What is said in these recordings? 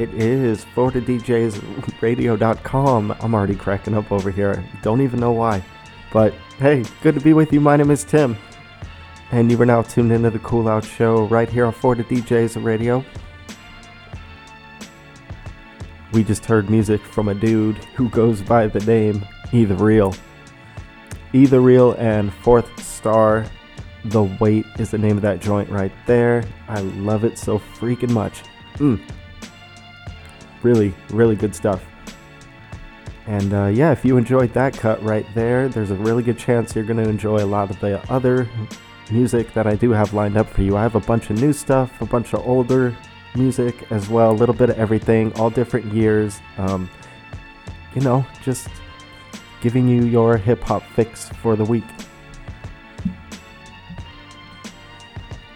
It is FloridaDJsRadio.com. I'm already cracking up over here. Don't even know why. But hey, good to be with you. My name is Tim. And you are now tuned into the Cool Out Show right here on Florida DJs Radio. We just heard music from a dude who goes by the name Either Real. Either Real and Fourth Star. The Wait is the name of that joint right there. I love it so freaking much. Really, really good stuff. And yeah, if you enjoyed that cut right there, there's a really good chance you're going to enjoy a lot of the other music that I do have lined up for you. I have a bunch of new stuff, a bunch of older music as well, a little bit of everything, all different years. You know, just giving you your hip-hop fix for the week.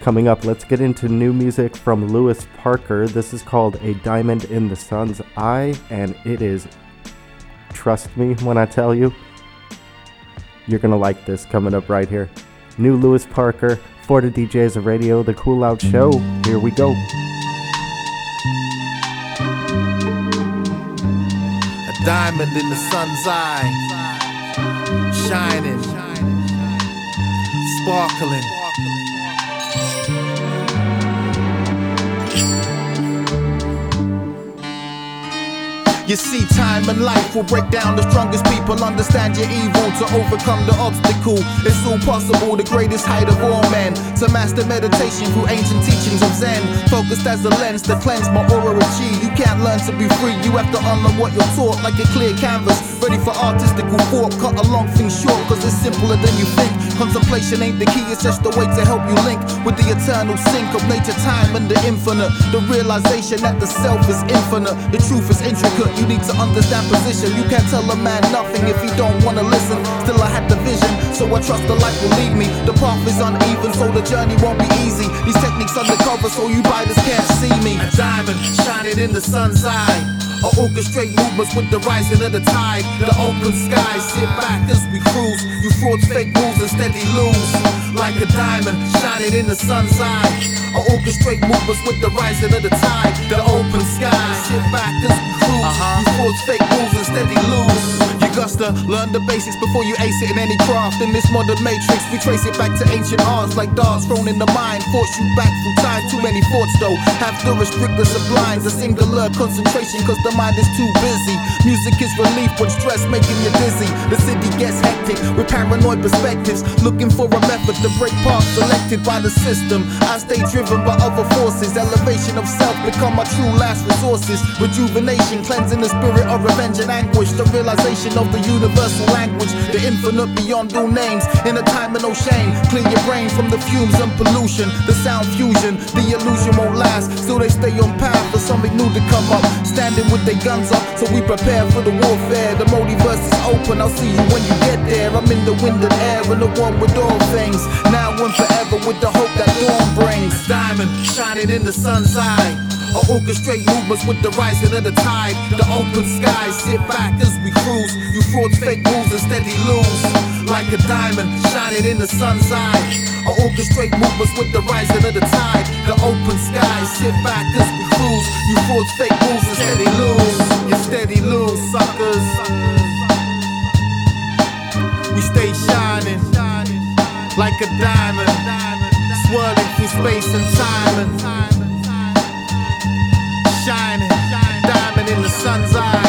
Coming up, let's get into new music from Lewis Parker. This is called A Diamond in the Sun's Eye, and it is, trust me when I tell you, you're going to like this coming up right here. New Lewis Parker, for the DJs of Radio, The Cool Out Show. Here we go. A diamond in the sun's eye, shining, sparkling. You see, time and life will break down the strongest people. Understand your evil to overcome the obstacle. It's all possible, the greatest height of all men. To master meditation through ancient teachings of Zen. Focused as a lens to cleanse my aura of chi. You can't learn to be free, you have to unlearn what you're taught. Like a clear canvas, ready for artistical thought. Cut a long thing short, cause it's simpler than you think. Contemplation ain't the key, it's just a way to help you link with the eternal sink of nature, time and the infinite. The realization that the self is infinite, the truth is intricate. You need to understand position. You can't tell a man nothing if he don't wanna listen. Still I had the vision, so I trust the light will lead me. The path is uneven, so the journey won't be easy. These techniques undercover, so you biters can't see me. A diamond shining in the sun's eye. I orchestrate movements with the rising of the tide. The open sky, sit back as we cruise. You frauds, fake moves, and steady lose. Like a diamond shining in the sun's eye. I orchestrate movements with the rising of the tide. The open sky, sit back as we cruise. You frauds, fake moves, and steady lose. Augusta, learn the basics before you ace it in any craft. In this modern matrix, we trace it back to ancient arts. Like darts thrown in the mind, force you back through time. Too many thoughts though, have to restrict the sublimes. A singular concentration cause the mind is too busy. Music is relief when stress making you dizzy. The city gets hectic with paranoid perspectives, looking for a method to break paths selected by the system. I stay driven by other forces. Elevation of self become my true last resources. Rejuvenation, cleansing the spirit of revenge and anguish. The realization of the universal language, the infinite beyond all names. In a time of no shame, clear your brain from the fumes and pollution. The sound fusion, the illusion won't last. Still they stay on path for something new to come up. Standing with their guns up, so we prepare for the warfare. The multiverse is open, I'll see you when you get there. I'm in the wind and air and the one with all things. Now and forever with the hope that dawn brings. A diamond shining in the sun's eye. I orchestrate movements with the rising of the tide. The open sky, sit back as we cruise. You frauds, fake moves, and steady lose. Like a diamond shining in the sun's eye. I orchestrate movements with the rising of the tide. The open sky, sit back as we cruise. You frauds, fake moves, and steady lose. You steady lose, suckers. We stay shining like a diamond, swirling through space and time. Shining, diamond in the sun's eye.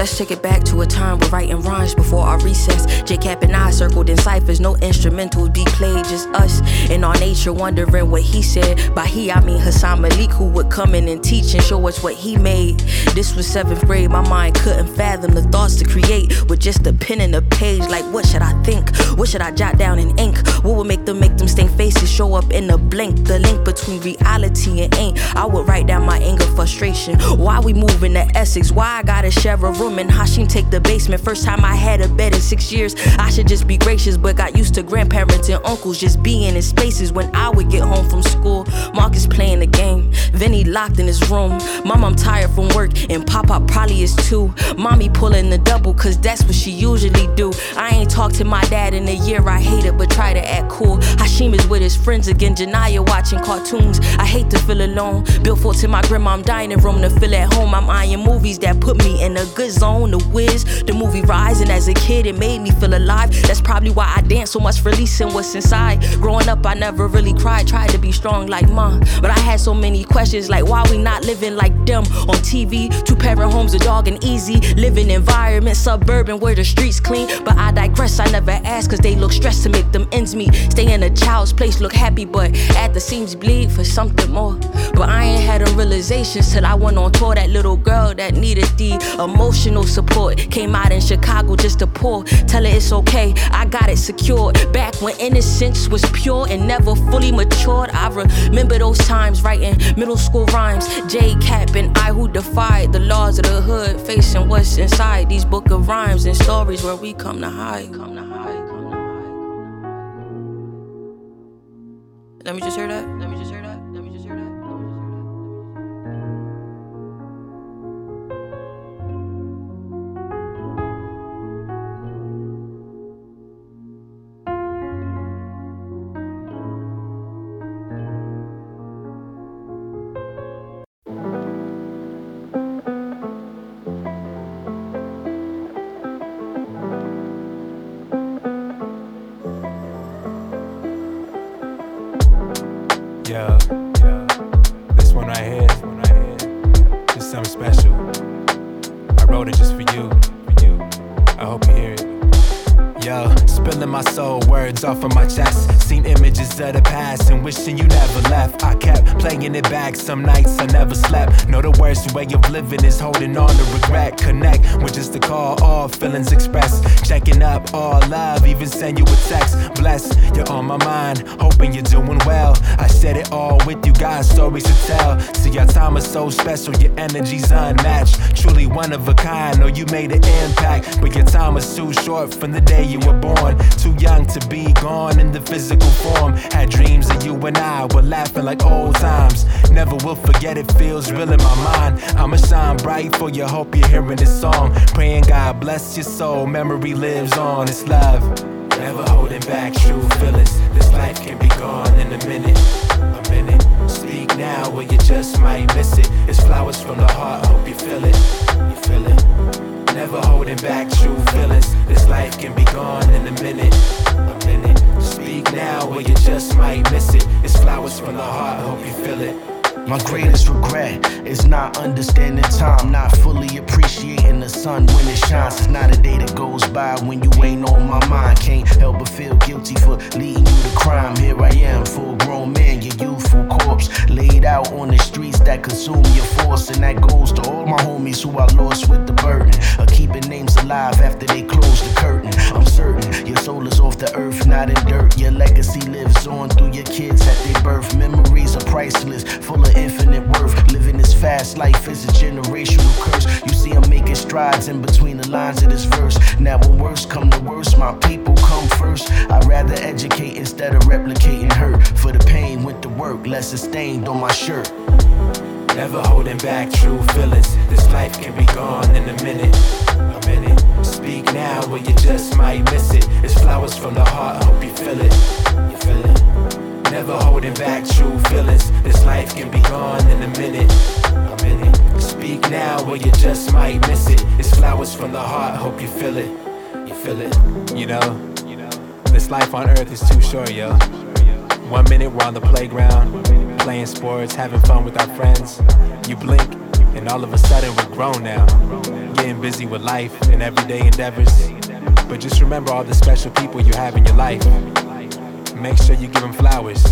Let's take it back to a time we're writing rhymes before our recess. J-Cap and I circled in ciphers, no instrumentals be played, just us in our nature wondering what he said. By he, I mean Hassan Malik, who would come in and teach and show us what he made. This was 7th grade, my mind couldn't fathom the thoughts to create with just a pen and a page. Like, what should I think? What should I jot down in ink? What would make them stink faces show up in a blink? The link between reality and ain't. I would write down my anger, frustration. Why we moving to Essex? Why I gotta share a room and Hashim take the basement? First time I had a bed in 6 years. I should just be gracious, but got used to grandparents and uncles just being in spaces. When I would get home from school, Marcus playing the game, Vinny locked in his room. Mom, I'm tired from work, and Papa probably is too. Mommy pulling the double, cause that's what she usually do. I ain't talked to my dad in a year, I hate it, but try to act cool. Hashim is with his friends again, Janiyah watching cartoons. I hate to feel alone, built for to my grandma's dining room to feel at home. I'm eyeing movies that put me in a good zone. The Whiz, the movie Rising, as a kid it made me feel alive. That's probably why I dance so much, releasing what's inside. Growing up I never really cried, tried to be strong like mom, but I had so many questions like why we not living like them on TV. 2-parent homes, a dog and easy living environment, suburban where the streets clean. But I digress, I never ask cause they look stressed to make them ends meet. Stay in a child's place, look happy but at the seams bleed for something more. But I ain't had a realizations till I went on tour. That little girl that needed the emotional support came out in Chicago just to pour. Tell her it's okay, I got it secured. Back when innocence was pure and never fully matured, I remember those times writing middle school rhymes. J-Cap and I, who defied the laws of the hood, facing what's inside these book of rhymes and stories where we come to hide. Let me just hear that. Let me just hear that. Let me just hear that. Off of my chest, seen images of the past and wishing you never left. I kept playing it back, some nights I never slept. Know the worst way of living is holding on to regret. Connect with just a call, all feelings expressed. Checking up, all love, even send you a text. Blessed, you're on my mind, hoping you're doing well. I shared it all with you guys, stories to tell. See, your time is so special, your energy's unmatched. Truly one of a kind, know you made an impact. But your time is too short from the day you were born. Too young to be gone in the physical form. Had dreams that you and I were laughing like old times. Never will forget, it feels real in my mind. I'ma shine bright for you, hope you're hearing this song. Praying God bless your soul, memory lives on. It's love, never holding back true feelings. This life can be gone in a minute, a minute. Speak now or you just might miss it. It's flowers from the heart, hope you feel it, you feel it. Never holding back true feelings. This life can be gone in a minute, a minute. Speak now or you just might miss it. It's flowers from the heart, hope you feel it. My greatest regret is not understanding time, not fully appreciating the sun when it shines. It's not a day that goes by when you ain't on my mind. Can't help but feel guilty for leading you to crime. Here I am, full grown man, your youthful corpse, laid out on the streets that consume your force. And that goes to all my homies who I lost with the burden of keeping names alive after they close the curtain. I'm certain your soul is off the earth, not in dirt. Your legacy lives on through your kids at their birth. Memories are priceless, full of infinite worth. Living this fast life is a generational curse. You see I'm making strides in between the lines of this verse. Now when worse come to worse, my people come first. I'd rather educate instead of replicating hurt. For the pain went to work, less is stained on my shirt. Never holding back true feelings. This life can be gone in a minute, a minute. Speak now or you just might miss it. It's flowers from the heart, hope you feel it, you feel it. Never holding back true feelings. This life can be gone in a minute, a minute. Speak now or you just might miss it. It's flowers from the heart, hope you feel it, you feel it. You know, this life on earth is too short, yo. 1 minute we're on the playground, playing sports, having fun with our friends. You blink And all of a sudden we're grown now, getting busy with life and everyday endeavors. But just remember all the special people you have in your life. Make sure you give them flowers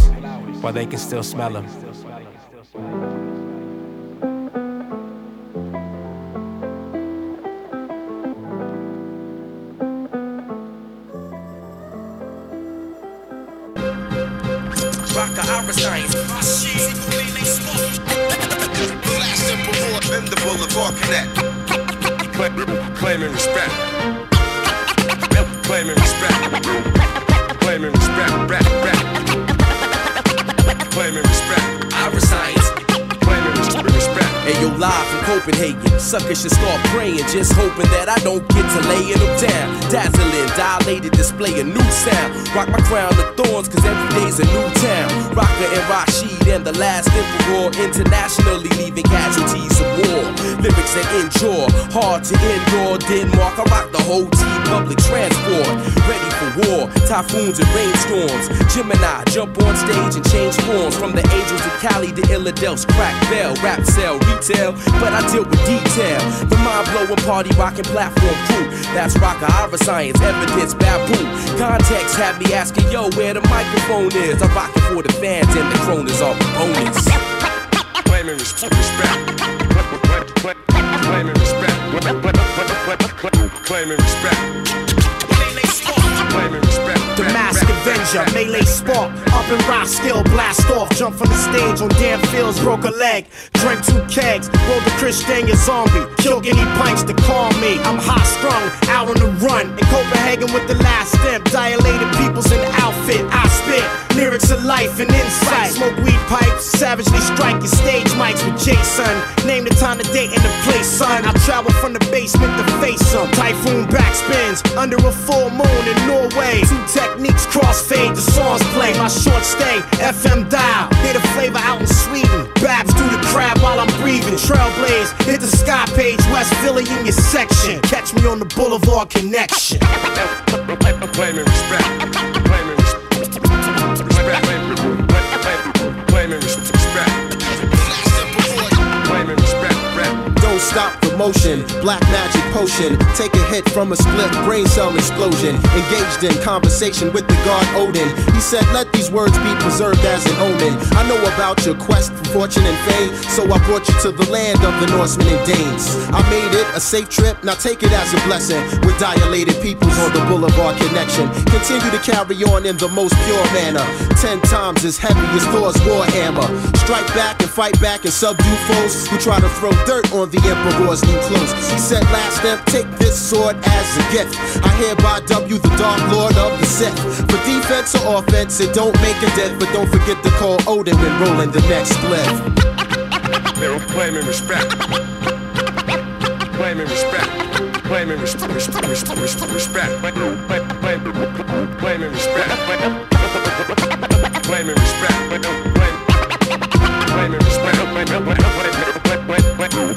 while they can still smell them. Claiming respect. Claiming respect. Claiming respect. Claiming respect. I resign. Claiming respect. Hey, yo, live from Copenhagen. Suckers should start praying, just hoping that I don't get to laying them down. Dazzling, dilated, display a new sound. Rock my crown of thorns, cause every day's a new town. Rocker and Rashid and the Last Emperor, internationally leaving casualties of war. Lyrics that endure, hard to endure. Denmark, I rock the whole team, public transport. Ready for war, typhoons and rainstorms. Gemini, jump on stage and change forms. From the angels of Cali to Illadelph's crack bell. Rap sell, retail, but I deal with detail. The mind-blowing party rocking platform crew. That's rocker, Ira science, evidence, baboon. Context have me asking, yo, where the microphone is. I rock it for the fans and the croners are opponents. Claiming respect. Claiming respect. Claiming respect. Claiming respect. The mask avenger, melee spark, up and rock, still blast off. Jump from the stage on damn fields, broke a leg, drank 2 kegs, rolled the Christian zombie, killed guinea pints to call me. I'm high strung, out on the run, in Copenhagen with the Last Stamp, dilated peoples in the outfit. I spit lyrics of life and insight, smoke weed pipes, savagely striking stage mics with Jason. Name the time, the date, and the place, son. I travel from the basement to face some typhoon backspins under a full moon in Norway. Techniques crossfade, the songs play. My short stay, FM dial. Hit a flavor out in Sweden. Babs do the crab while I'm breathing. Trailblaze, hit the sky page. West Philly in your section. Catch me on the Boulevard Connection. Claiming respect. Claiming respect. Claiming respect. Claiming respect. Don't stop. Motion, black magic potion, take a hit from a split brain cell explosion. Engaged in conversation with the god Odin. He said, let these words be preserved as an omen. I know about your quest for fortune and fame, so I brought you to the land of the Norsemen and Danes. I made it a safe trip, now take it as a blessing. With dilated peoples on the Boulevard Connection. Continue to carry on in the most pure manner. 10 times as heavy as Thor's warhammer. Strike back and fight back and subdue foes who try to throw dirt on the Emperor's close. He said, last step, take this sword as a gift. I hereby W the Dark Lord of the Sith. For defense or offense, it don't make a dent. But don't forget to call Odin when rolling the next split. They're claiming respect. Claiming respect. Claiming respect. Claiming respect. Claiming respect. Claiming respect. Claiming respect. Claiming respect. Claiming respect. Claiming respect. Respect. Claiming respect. Respect. Respect.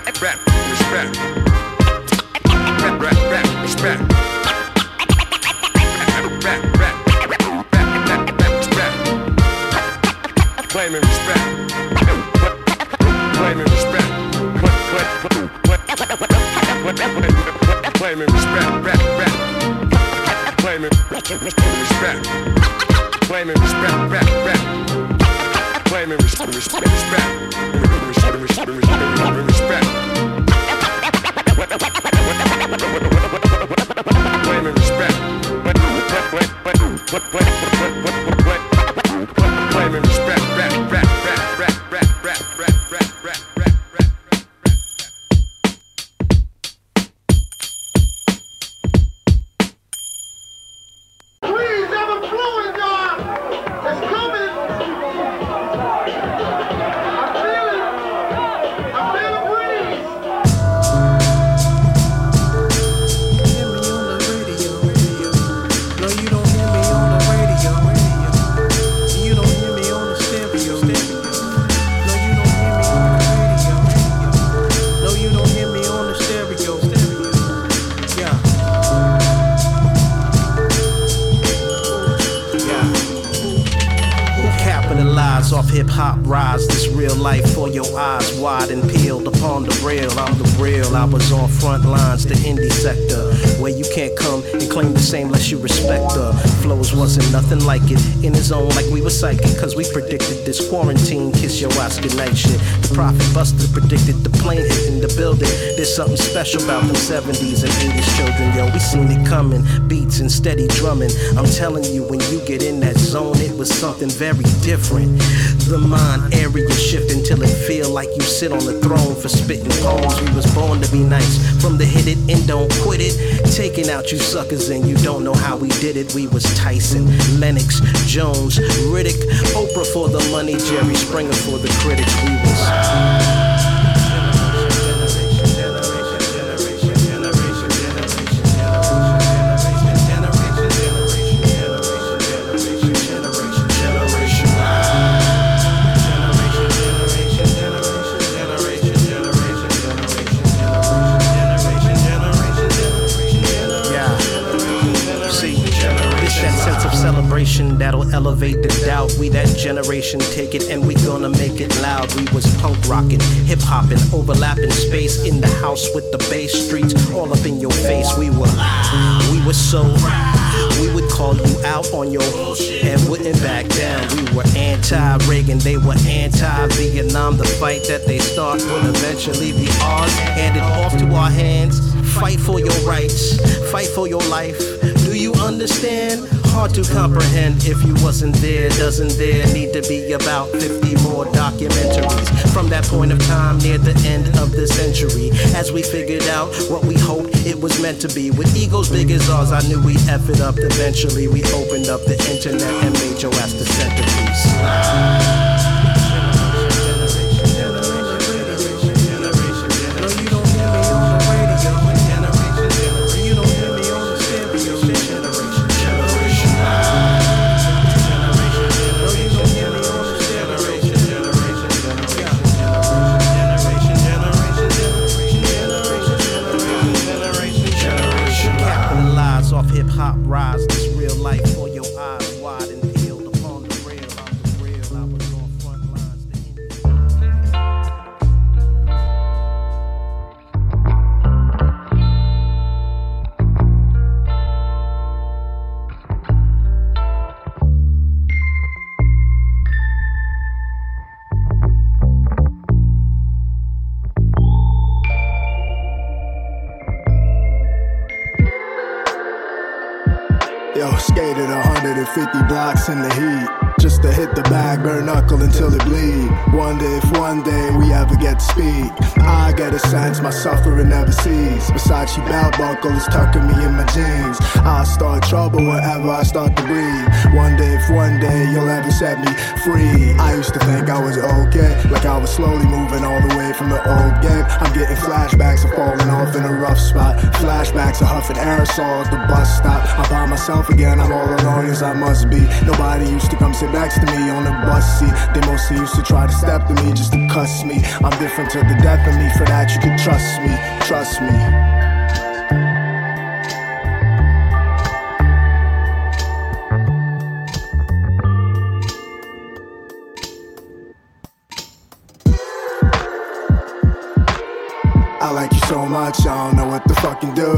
Respect. Claiming respect. Claiming respect. rise. This real life for your eyes wide and peeled upon the rail. I'm the real. I was on front lines, the indie sector, where you can't come and claim the same unless you respect the flows. Wasn't nothing like it in his own, like we were psychic, cause we predicted this quarantine kiss your eyes goodnight shit. The prophet busters predicted the plane hitting the building. There's something special about them 70s and 80s children, yo. We seen it coming, beats and steady drumming. I'm telling you, when you get in that zone, it was something very different. The mind area shift until it feel like you sit on the throne for spitting poems. We was born to be nice, from the hit it and don't quit it, taking out you suckers and you don't know how we did it. We was Tyson, Lennox, Jones, Riddick, Oprah for the money, Jerry Springer for the critics. We was... That'll elevate the doubt. We that generation, take it and we gonna make it loud. We was punk rockin', hip hoppin', overlapping space in the house with the bass, streets all up in your face. We were loud, we were so loud. We would call you out on your bullshit and wouldn't back down. We were anti-Reagan, they were anti-Vietnam. The fight that they start will eventually be ours. Handed off to our hands. Fight for your rights, fight for your life. Do you understand? Hard to comprehend if you wasn't there. Doesn't there need to be about 50 more documentaries from that point of time near the end of the century, as we figured out what we hoped it was meant to be? With egos big as ours, I knew we'd F it up eventually. We opened up the internet and made your ass the centerpiece. Skated 150 blocks in the heat, just to hit the bag, bare knuckle until it bleed. Wonder if one day we ever get to speak. I get a sense my suffering never ceases. Versace belt buckle is tucking me in my jeans. I'll start trouble wherever I start to breathe. Wonder if one day you'll ever set me free. I used to think I was okay, like I was slowly moving all the way from the old game. I'm getting flashbacks of falling off in a rough spot. Flashbacks of huffing aerosols, the bus stop. I'm by myself again. I'm all alone as I must be. Nobody used to come sit next to me on the bus seat. They mostly used to try to step to me just to cuss me. I'm different to the death of me. For that you can trust me, trust me. I like you so much, I don't know what to fucking do.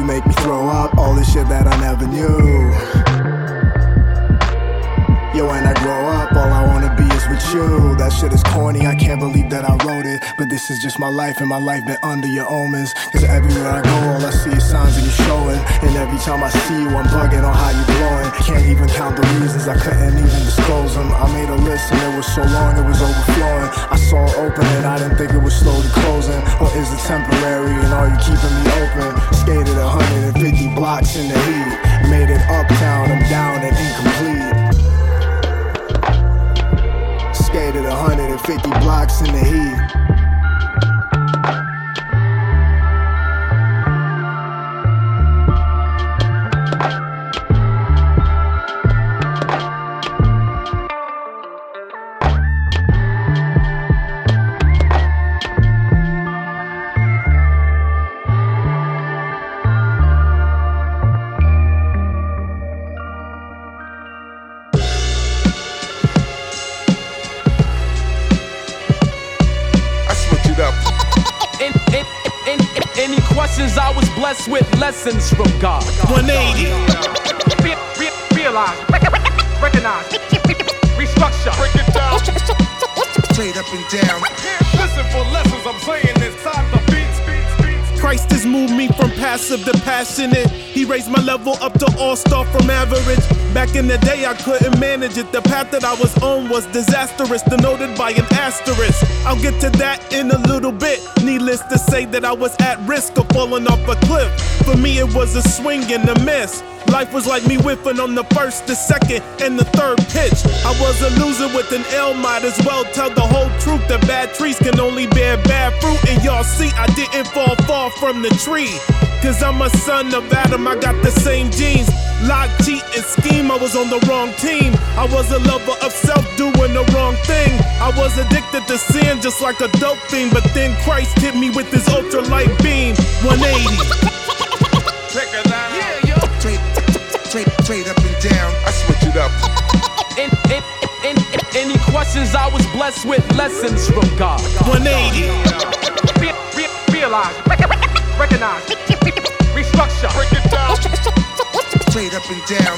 You make me throw up all the shit that I never knew. Yo, when I grow up, all I wanna be is with you. That shit is corny, I can't believe that I wrote it. But this is just my life, and my life been under your omens. Cause everywhere I go, all I see is signs of you showing. And every time I see you, I'm bugging on how you blowing. Can't even count the reasons, I couldn't even disclose them. I made a list, and it was so long, it was overflowing. I saw it open, and I didn't think it was slowly closing. Or is it temporary, and are you keeping me open? Skated 150 blocks in the heat. Made it uptown, I'm down and incomplete. Skated 150 blocks in the heat. questions, I was blessed with lessons from God. 180. Realize, recognize, restructure, break it down, straight up and down. Listen for lessons, I'm saying it's time to beat. Christ has moved me from passive to passionate. He raised my level up to all-star from average. Back in the day, I couldn't manage it. The path that I was on was disastrous, denoted by an asterisk. I'll get to that in a little bit. Needless to say that I was at risk of falling off a cliff. For me, it was a swing and a miss. Life was like me whiffing on the first, the second, and the third pitch. I was a loser with an L, might as well tell the whole truth. That bad trees can only bear bad fruit. And y'all see, I didn't fall far from the tree. Cause I'm a son of Adam, I got the same genes. Lie, cheat, and scheme, I was on the wrong team. I was a lover of self, doing the wrong thing. I was addicted to sin, just like a dope fiend. But then Christ hit me with his ultralight beam. 180. Check it out. Yeah, yo. Straight up and down. I switch it up. Any questions, I was blessed with lessons from God. 180. Realize, recognize, restructure, break it down, straight up and down.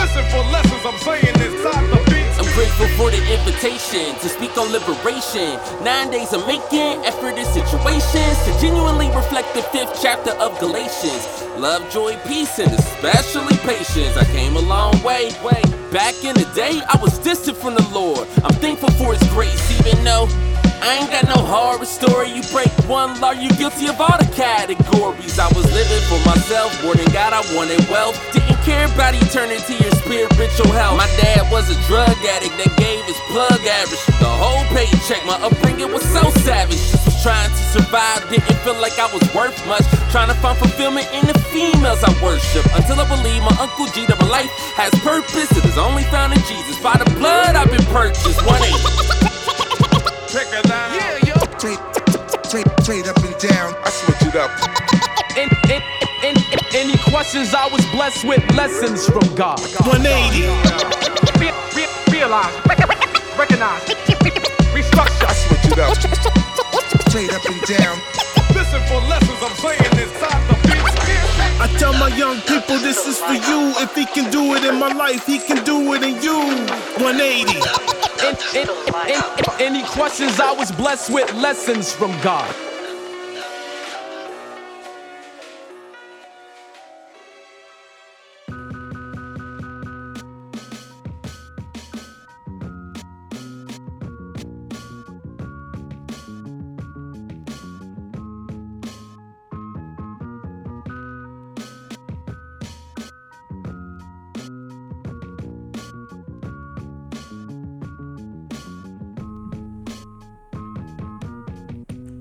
Listen for lessons, I'm saying it's time to beat. I'm grateful for the invitation to speak on liberation. 9 days of making effort in situations to genuinely reflect the 5th chapter of Galatians. Love, joy, peace, and especially patience. I came a long way. Back in the day, I was distant from the Lord. I'm thankful for his grace, even though I ain't got no horror story. You break one law, you guilty of all the categories. I was living for myself, more than God, I wanted wealth. Didn't care about eternity or spiritual health. My dad was a drug addict that gave his plug average. The whole paycheck, my upbringing was so savage. Just was trying to survive, didn't feel like I was worth much. Trying to find fulfillment in the females I worship. Until I believe my Uncle G that my life has purpose. It is only found in Jesus. By the blood I've been purchased. 180. Check it out. Yeah, yo. Straight up and down. I switch it up. Any questions? I was blessed with lessons from God. 180. Realize, recognize, restructure. I switch it up. Straight up and down. Listen for lessons. I'm saying it's time to be. I tell my young people this is for you. If he can do it in my life, he can do it in you. 180. Any questions? I was blessed with lessons from God.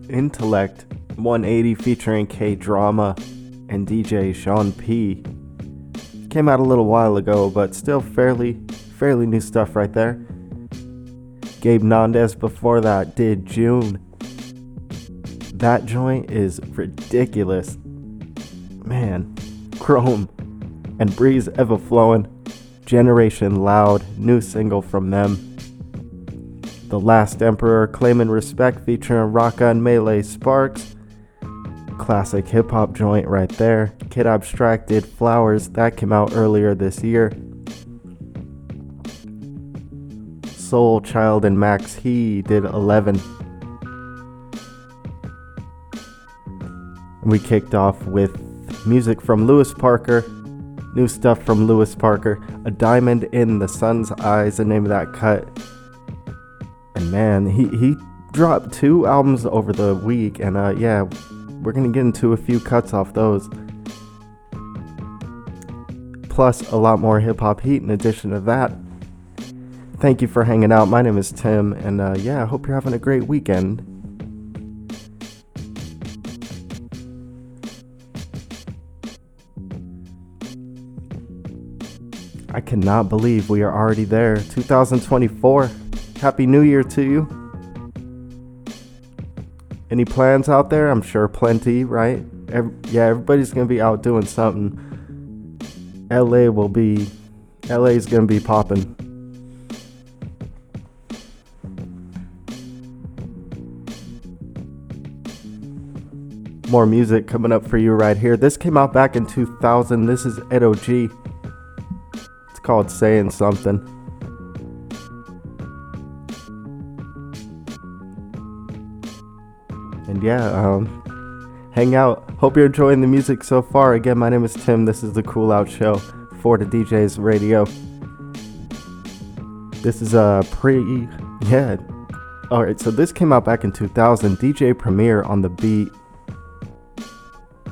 Intellect 180 featuring K-Drama and DJ Sean P. Came out a little while ago, but still fairly new stuff right there. Gabe Nandez before that did June. That joint is ridiculous. Man, Chrome and Breeze Ever Flowing. Generation Loud, new single from them. The Last Emperor, Claiming Respect featuring Rocka and Melee Sparks. Classic hip-hop joint right there. Kid Abstract did Flowers. That came out earlier this year. Soul Child and Max He did 11. We kicked off with music from Lewis Parker. New stuff from Lewis Parker. A Diamond in the Sun's Eye is the name of that cut. And man, he dropped 2 albums over the week, and yeah, we're gonna get into a few cuts off those. Plus a lot more hip-hop heat in addition to that. Thank you for hanging out. My name is Tim, and yeah, I hope you're having a great weekend. I cannot believe we are already there. 2024. Happy New Year to you. Any plans out there? I'm sure plenty, right? Everybody's going to be out doing something. LA's going to be popping. More music coming up for you right here. This came out back in 2000. This is Ed O.G. It's called Saying Something. And yeah, hang out. Hope you're enjoying the music so far. Again, my name is Tim. This is The Cool Out Show for the DJs Radio. This is a Alright, so this came out back in 2000. DJ Premier on the beat.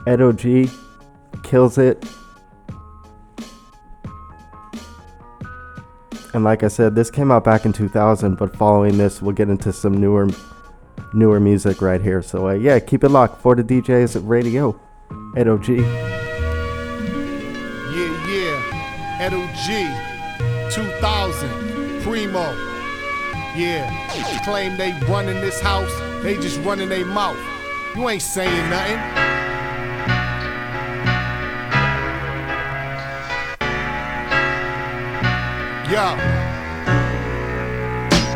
Ed O.G. kills it. And like I said, this came out back in 2000, but following this, we'll get into some newer music right here. So yeah, keep it locked for the DJs Radio. Ed O.G. Yeah. Ed O.G. 2000. Primo. Yeah. Claim they running this house. They just running they mouth. You ain't saying nothing. Yo.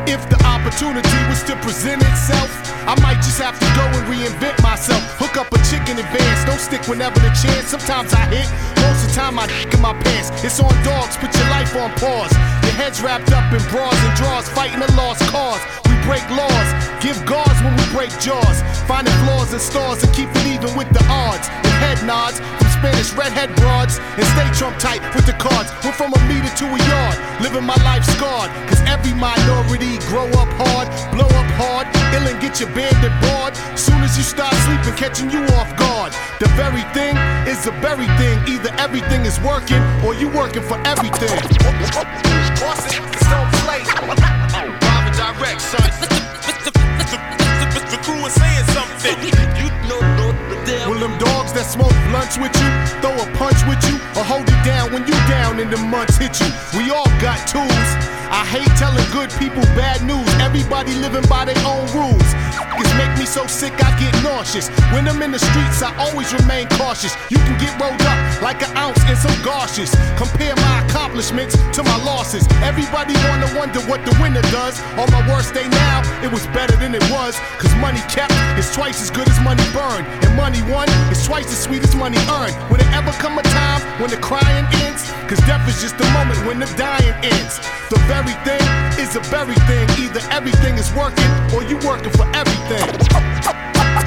If the opportunity was to present itself, I might just have to go and reinvent myself. Hook up a chick in advance, don't stick whenever the chance. Sometimes I hit, most of the time I in my pants. It's on dogs, put your life on pause. Your head's wrapped up in bras and draws, fighting a lost cause. We break laws, give guards when we break jaws. Finding flaws and stars and keep it even with the odds. And head nods from Spanish redhead broads. And stay Trump tight with the cards. Went from a meter to a yard, living my life scarred. Cause every minority grow up hard, blow up hard, ill and get your bandit bored. Soon as you start sleeping, catching you off guard. The very thing is the very thing. Either everything is working, or you working for everything. Boston, don't play. Live and direct, son. The crew is saying something. You know well, them dogs that smoke blunts with you, throw a punch with you, or hold it down when you down and the months hit you. We all got tools. I hate telling good people bad news. Everybody living by their own rules. This make me so sick I get nauseous. When I'm in the streets, I always remain cautious. You can get rolled up like an ounce in some gauzes. Compare my accomplishments to my losses. Everybody wanna wonder what the winner does. On my worst day now, it was better than it was. Cause money kept is twice as good as money burned. And money won is twice as sweet as money earned. Will there ever come a time when the crying ends? Cause death is just the moment when the dying ends. The very thing is a very thing. Either everything is working or you working for everything.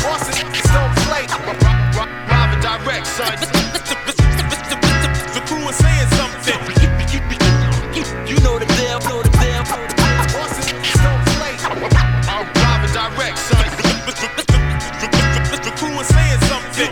Bosses don't play. Live and direct, son. The crew is saying something. You know the deal, know the deal. Bosses don't play. Live and direct, son. The crew is saying something.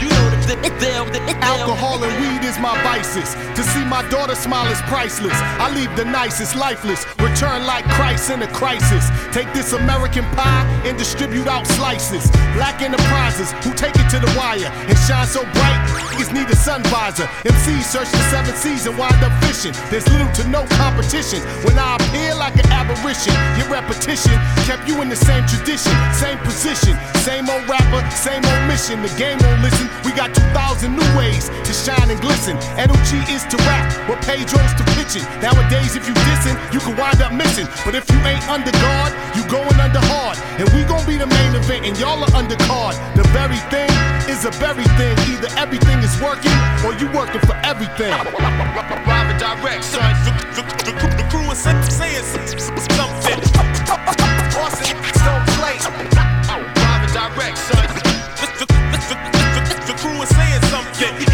You know the deal. Alcohol and weed is my vices. To see my daughter smile is priceless. I leave the nicest lifeless. Return like Christ in a crisis. Take this American pie and distribute out slices. Black enterprises who take it to the wire and shine so bright niggas need a sun visor. MCs search the seven seas and wind up fishing. There's little to no competition. When I appear like an apparition, your repetition kept you in the same tradition, same position, same old rapper, same old mission. The game won't listen. We got 2,000 new ways to shine and glisten. Energy is to rap, what Pedro's to pitching. Nowadays, if you dissing, you can wind up missing. But if you ain't under guard, you going under hard. And we gon' be the main event, and y'all are undercard. The very thing is a very thing. Either everything is working, or you working for everything. Live and direct, son. The crew is saying something. Bosses don't play. Live and direct, son. The crew is saying something.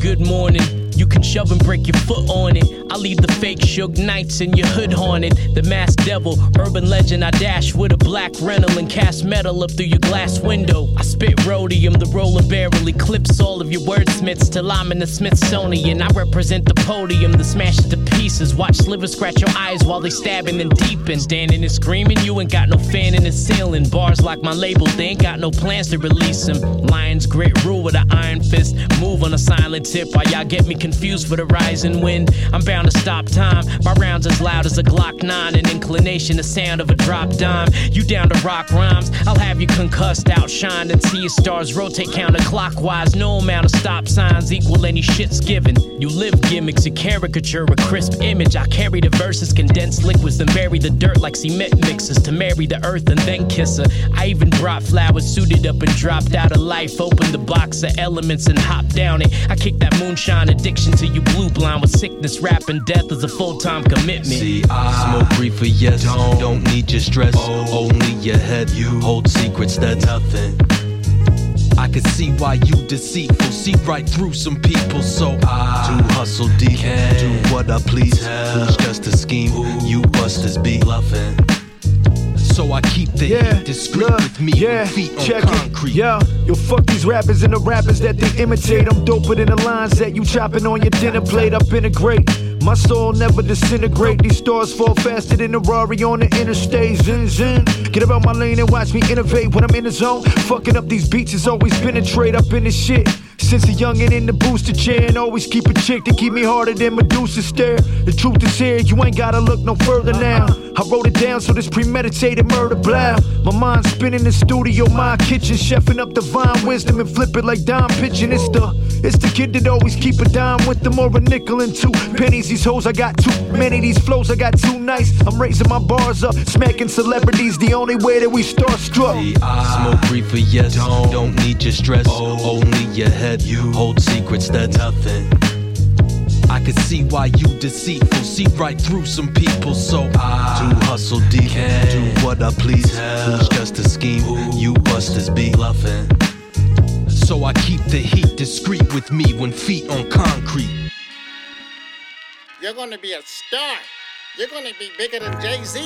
Good morning, You can shove and break your foot on it. I leave the fake shook nights in your hood haunted. The masked devil, urban legend, I dash with a black rental and cast metal up through your glass window. I spit rhodium, the roller barrel eclipse all of your wordsmiths till I'm in the Smithsonian. I represent the podium, the smash it to pieces. Watch slivers scratch your eyes while they stabbing and deepen. Standing and screaming, you ain't got no fan in the ceiling. Bars like my label, they ain't got no plans to release them. Lions grit rule with an iron fist. Move on a silent tip while y'all get me confused for the rising wind. I'm bound to stop time. My round's as loud as a Glock 9. An inclination, the sound of a drop dime. You down to rock rhymes, I'll have you concussed, outshined, and see your stars rotate counterclockwise. No amount of stop signs equal any shit's given. You live gimmicks, you caricature a crisp image. I carry the verses, condensed liquids, then bury the dirt like cement mixers. To marry the earth and then kiss her. I even brought flowers, suited up and dropped out of life. Opened the box of elements and hopped down it. I kicked that moonshine addiction till you blue blind with sickness. Rapping death is a full-time commitment. See, I smoke reefer, yes. Don't need your stress. Only your head. You hold secrets, that's nothing. I can see why you deceitful, see right through some people. So I do hustle deep, do what I please. Who's just a scheme, ooh, you busters be bluffing. So I keep the heat discreet with me, feet on concrete. Yo, fuck these rappers and the rappers that they imitate. I'm doper than the lines that you chopping on your dinner plate. I've been a great. My soul never disintegrate. These stars fall faster than a Rari on the interstate. Zin, zin. Get about my lane and watch me innovate when I'm in the zone. Fucking up these beats has always been a trade. I've been the shit since a youngin' in the booster chair. And always keep a chick to keep me harder than Medusa stare. The truth is here, you ain't gotta look no further now. I wrote it down so this premeditated murder blow. My mind spinning in the studio, my kitchen. Chefing up divine wisdom and flip it like Don Pigeon. It's the kid that always keep a dime with them or a nickel and two pennies. These hoes I got too many, these flows I got too nice. I'm raising my bars up, smacking celebrities. The only way that we starstruck. See, I smoke reefer, yes. Don't need your stress. Only your head. You hold secrets, that's nothing. I can see why you deceitful, see right through some people. So I do hustle deep, do what I please. Who's just a scheme, ooh, you busters be bluffing. So I keep the heat discreet with me when feet on concrete. You're gonna be a star. You're gonna be bigger than Jay-Z.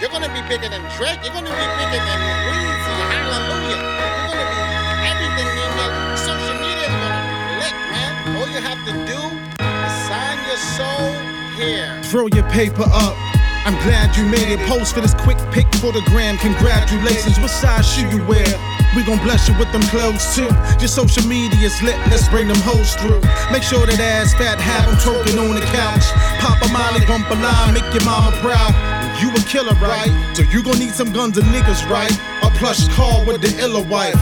You're gonna be bigger than Drake. You're gonna be bigger than Weezy. Hallelujah. You're gonna be everything in your social media is gonna lit, man. All you have to do is sign your soul here. Throw your paper up. I'm glad you made it. Post for this quick pic for the gram. Congratulations. What size shoe you wear? We gon' bless you with them clothes too. Your social media's lit, let's bring them hoes through. Make sure that ass fat, have them twerking on the couch. Pop a molly, bump a line, make your mama proud. You a killer, right? So you gon' need some guns and niggas, right? A plush car with the iller wife.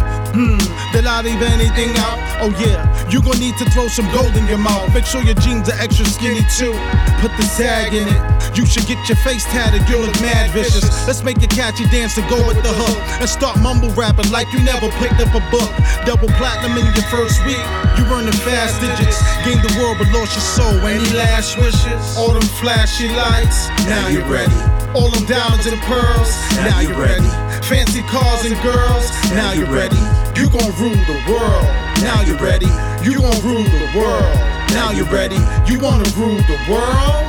Did I leave anything out? Oh yeah, you gon' need to throw some gold in your mouth. Make sure your jeans are extra skinny too. Put the sag in it. You should get your face tatted, you look mad vicious. Let's make the catchy dance and go with the hook. And start mumble rapping like you never picked up a book. Double platinum in your first week. You earn the fast digits. Gained the world but lost your soul. Any last wishes? All them flashy lights. Now you're ready. All them diamonds and pearls. Now you're ready. Fancy cars and girls. Now you're ready. You gon' rule the world. Now you're ready. You gon' rule the world. Now you're ready. You wanna rule the world?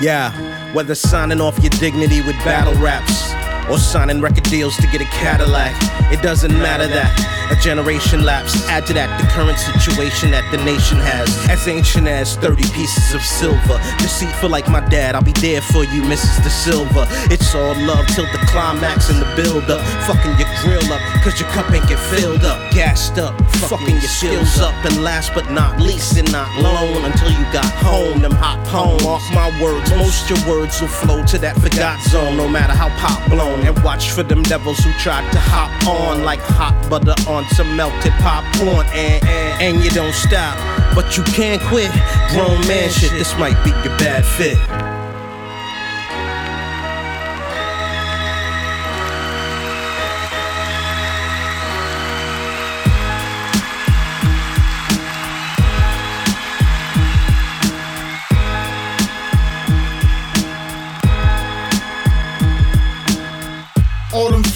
Yeah, whether signing off your dignity with battle raps or signing record deals to get a Cadillac, it doesn't matter that a generation lapsed. Add to that the current situation that the nation has, as ancient as 30 pieces of silver. Deceitful like my dad, I'll be there for you, Mrs. De Silva. It's all love till the climax and the build up. Fucking your grill up, cause your cup ain't get filled up. Gassed up, fucking your skills up. And last but not least and not long, until you got home, them hot poems. Mark my words, most your words will flow to that forgot zone, no matter how pop blown. And watch for them devils who tried to hop on like hot butter on some melted popcorn. And you don't stop, but you can't quit. Grown man shit, this might be your bad fit.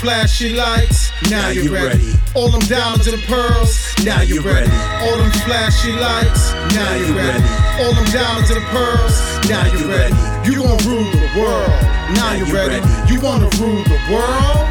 flashy lights, now you're ready. All them diamonds and pearls, now you're ready. All them flashy lights, now you're ready. All them diamonds and pearls, now you're ready. You gon' rule the world, now you're ready. You wanna rule the world?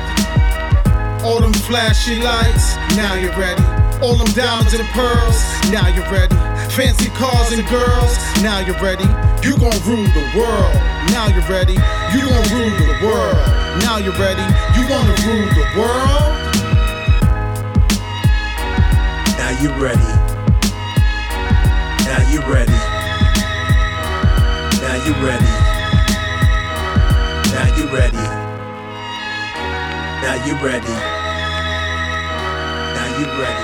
All them flashy lights, now you're ready. All them diamonds and pearls, now you're ready. Fancy cars and girls, now you're ready. You gon' rule the world, now you're ready. You gon' rule the world, now you're ready. You wanna rule the world? Now you're ready. Now you're ready. Now you're ready. Now you're ready. Now you're ready. Now you're ready.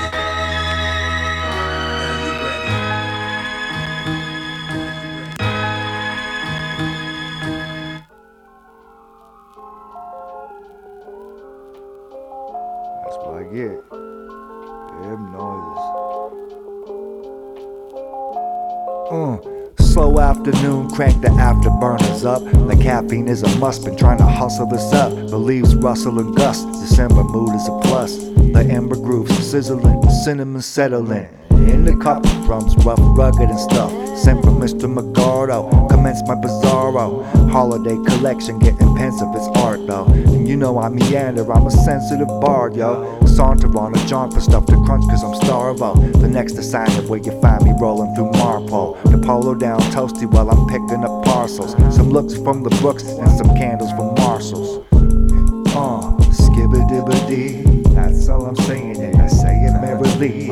Get them noises. Slow afternoon, crank the afterburners up. The caffeine is a must, been trying to hustle us up. The leaves rustle and gust, December mood is a plus. The amber grooves sizzling, cinnamon settling. In the cup, drums rough, rugged and stuffed. Sent from Mr. Magardo, commence my bizarro. Holiday collection, getting pensive, it's art though. And you know I meander, I'm a sensitive bard, yo. Saunter on a jaunt for stuff to crunch cause I'm starvo. The next assignment where you find me rolling through Marpole. The polo down toasty while I'm picking up parcels. Some looks from the books and some candles from Marshall's. Skibba-dibba-dee, that's all I'm saying and I say it merrily.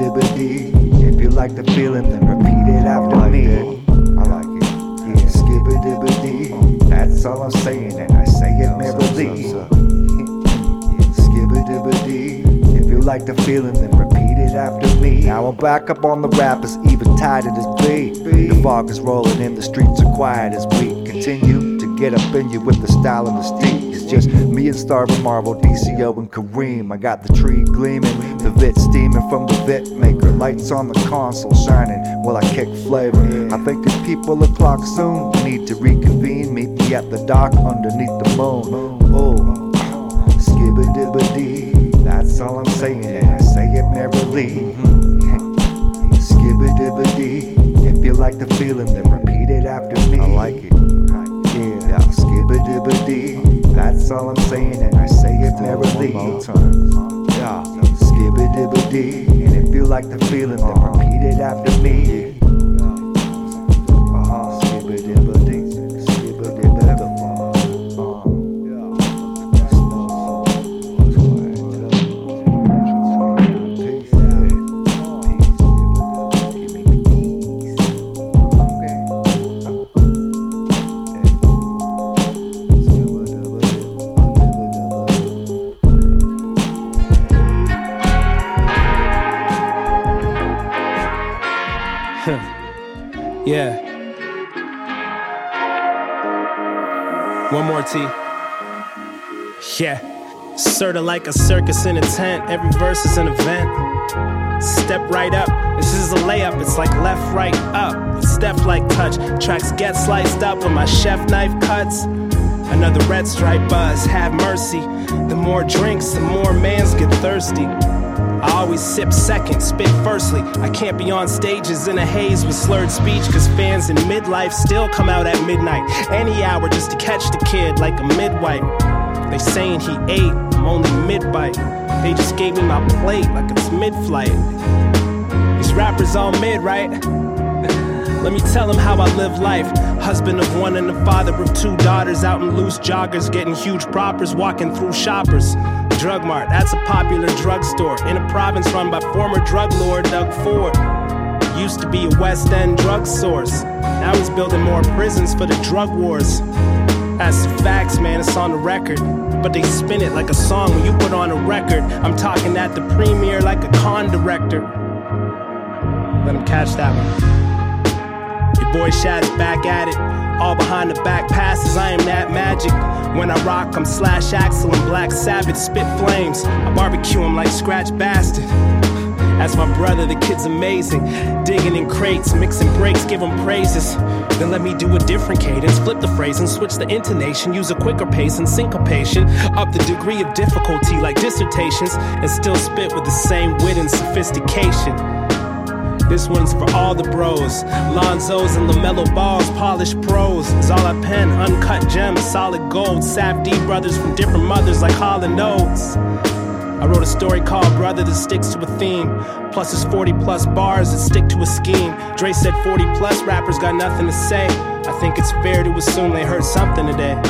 If you like the feeling, then repeat it after me. I like it. Yeah, skibba-dibba-dee. That's all I'm saying, and I say it merrily. Skibba-dibba-dee. If you like the feeling, then repeat it after me. Now I'm back up on the rappers, even tighter as B. The fog is rolling in, the streets are quiet as we continue to get up in you with the style and the steep. It's just me and Starvin Marvel, DCO and Kareem. I got the tree gleaming. The vit steaming from the vit maker. Lights on the console shining while I kick flavor. I think it's people o'clock soon. Need to reconvene. Meet me at the dock underneath the moon. Oh, skibba-dibba-dee. That's all I'm saying and I say it merrily. Skibba-dibba-dee. If you like the feeling, then repeat it after me. I like it. Yeah, skibba-dibba-dee. That's all I'm saying and I say it merrily. Yeah. Skibba-dibba-dee, and if you like the feeling, then repeat it after me. Skibba-dibba-dee, yeah, sort of like a circus in a tent. Every verse is an event. Step right up, this is a layup. It's like left, right, up. It's step like touch. Tracks get sliced up when my chef knife cuts. Another red stripe buzz, have mercy. The more drinks, the more mans get thirsty. I always sip second, spit firstly. I can't be on stages in a haze with slurred speech, cause fans in midlife still come out at midnight, any hour just to catch the kid like a midwife. They saying he ate, I'm only mid-bite. They just gave me my plate like it's mid-flight. These rappers all mid, right? Let me tell them how I live life. Husband of one and a father of two daughters, out in loose joggers, getting huge propers, walking through shoppers. Drug Mart, that's a popular drugstore in a province run by former drug lord Doug Ford. Used to be a West End drug source. Now he's building more prisons for the drug wars. That's the facts, man, it's on the record. But they spin it like a song when you put on a record. I'm talking at the premiere like a con director. Let him catch that one. Your boy Shad's back at it. All behind the back passes, I am that magic. When I rock, I'm Slash Axel and Black Sabbath. Spit flames, I barbecue him like Scratch Bastard. As my brother, the kid's amazing. Digging in crates, mixing breaks, give him praises. Then let me do a different cadence, flip the phrase and switch the intonation. Use a quicker pace and syncopation. Up the degree of difficulty like dissertations. And still spit with the same wit and sophistication. This one's for all the bros, Lonzos and LaMelo Balls, polished pros. It's all I pen, uncut gems, solid gold. Sap D brothers from different mothers like Holland Oates. I wrote a story called Brother that sticks to a theme. Plus it's 40 plus bars that stick to a scheme. Dre said 40 plus rappers got nothing to say. I think it's fair to assume they heard something today.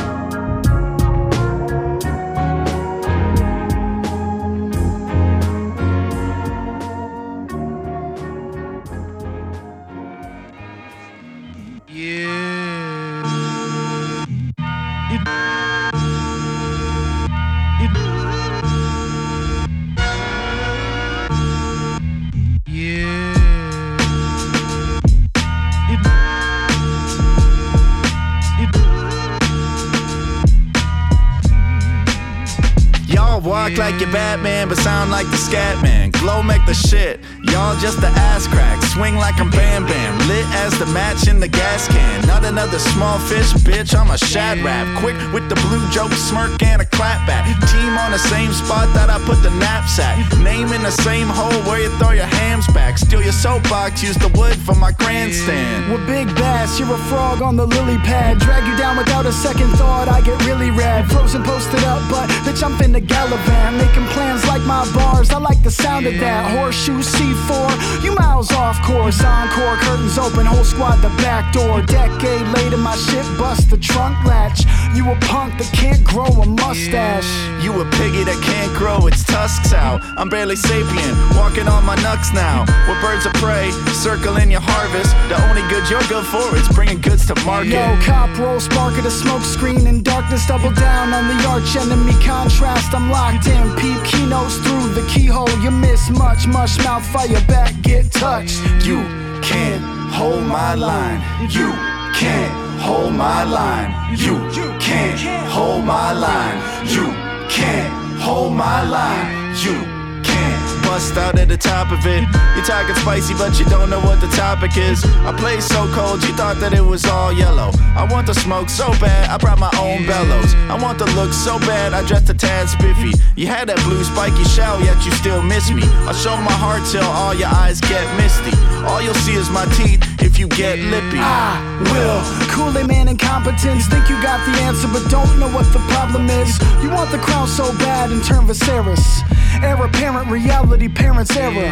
Like your Batman, but sound like the Scatman. Glow make the shit, y'all just the ass crack. Swing like I'm Bam Bam, lit as the match in the gas can. Not another small fish, bitch, I'm a shad rap. Quick with the blue joke, smirk and a clap back. Team on the same spot that I put the knapsack. Name in the same hole where you throw your hams back. Steal your soapbox, use the wood for my grandstand. With big bass, you're a frog on the lily pad. Drag you down without a second thought, I get really rad. Frozen posted up, but bitch, I'm finna gallivant. Making plans like my bars, I like the sound of that. Horseshoe C4, you miles off course. Encore, curtains open, whole squad the back door. Decade later, my shit bust the trunk latch. You a punk that can't grow a mustache. You a piggy that can't grow its tusks out. I'm barely sapient, walking on my knucks now. We're birds of prey, circling your harvest. The only good you're good for is bringing goods to market. Yo, cop roll, spark at a smoke screen in darkness. Double down on the arch enemy contrast, I'm locked in. Peep keynotes through the keyhole. You miss much, mush mouth, fire back, get touched. You can't hold my line. You can't hold my line. You can't hold my line. You can't hold my line. You can't bust out at the top of it. You're talking spicy, but you don't know what the topic is. I played so cold, you thought that it was all yellow. I want the smoke so bad, I brought my own bellows. I want the look so bad, I dressed a tad spiffy. You had that blue spiky shell, yet you still miss me. I show my heart till all your eyes get misty. All you'll see is my teeth if you get lippy. I will. Kool-Aid man incompetence. Think you got the answer, but don't know what the problem is. You want the crown so bad and turn Viserys. Heir apparent, reality, parents' error.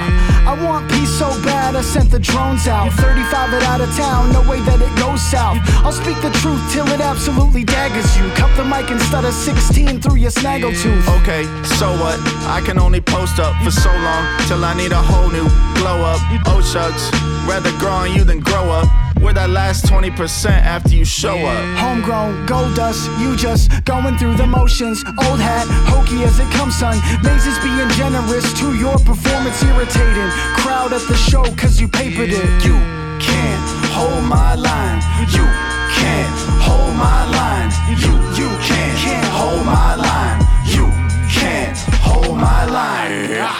I want peace so bad, I sent the drones out. 35 it out of town, no way that it goes south. I'll speak the truth till it absolutely daggers you. Cup the mic and stutter 16 through your snaggletooth. Okay, so what? I can only post up for so long till I need a whole new glow up. Oh shucks, rather grow on you than grow up. We're that last 20% after you show up. Homegrown, gold dust, you just going through the motions. Old hat, hokey as it comes, son. Mazes being generous to your performance irritating. Crowd at the show cause you papered it. You can't hold my line. You can't hold my line. You can't hold my line. You can't hold my line.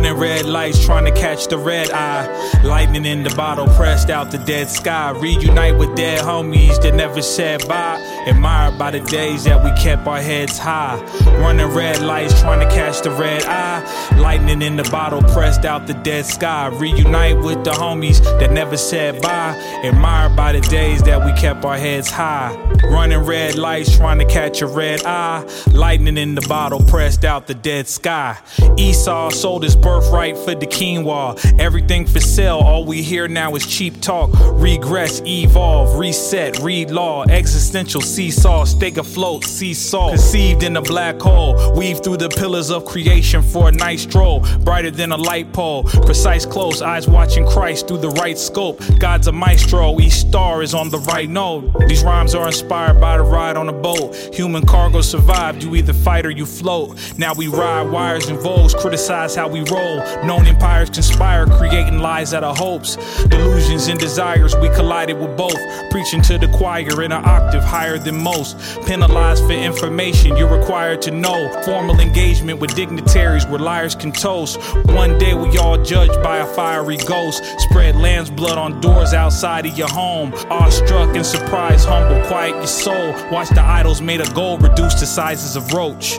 running red lights, trying to catch the red eye. Lightning in the bottle, pressed out the dead sky. Reunite with dead homies that never said bye. Admired by the days that we kept our heads high. Running red lights, trying to catch the red eye. Lightning in the bottle, pressed out the dead sky. Reunite with the homies that never said bye. Admired by the days that we kept our heads high. Running red lights, trying to catch a red eye. Lightning in the bottle, pressed out the dead sky. Esau sold his birthright for the quinoa. Everything for sale, all we hear now is cheap talk. Regress, evolve, reset, read law. Existential seesaw, stay afloat, seesaw. Conceived in a black hole, weave through the pillars of creation for a night stroll. Brighter than a light pole, precise close, eyes watching Christ through the right scope. God's a maestro, each star is on the right note. These rhymes are inspired by the ride on a boat. Human cargo survived, you either fight or you float. Now we ride wires and voles, criticize how we roll. Known empires conspire, creating lies out of hopes. Delusions and desires, we collided with both. Preaching to the choir in an octave higher than most. Penalized for information you're required to know. Formal engagement with dignitaries where liars can toast. One day we all judged by a fiery ghost. Spread lamb's blood on doors outside of your home. Awestruck and surprised, humble, quiet your soul. Watch the idols made of gold reduced to sizes of roach.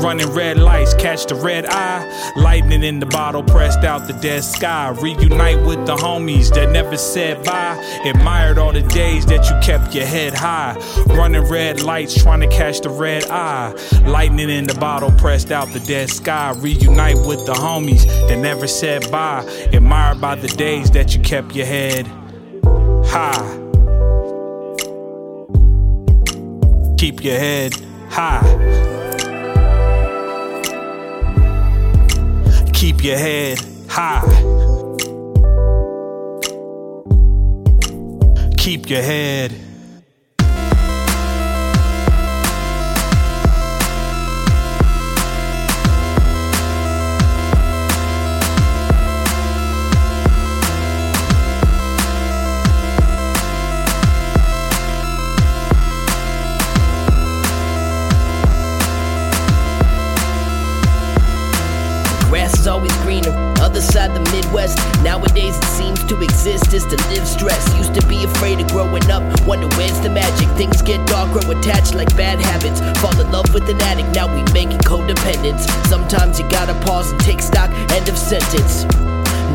Running red lights, catch the red eye. Lightning in the bottle, pressed out the dead sky. Reunite with the homies that never said bye. Admired all the days that you kept your head high. Running red lights, trying to catch the red eye. Lightning in the bottle, pressed out the dead sky. Reunite with the homies that never said bye. Admired by the days that you kept your head high. Keep your head high. Keep your head high. Keep your head. Always greener, other side the Midwest. Nowadays it seems to exist is to live stress. Used to be afraid of growing up, wonder where's the magic. Things get dark, grow attached like bad habits. Fall in love with an addict, now we making codependence. Sometimes you gotta pause and take stock, end of sentence.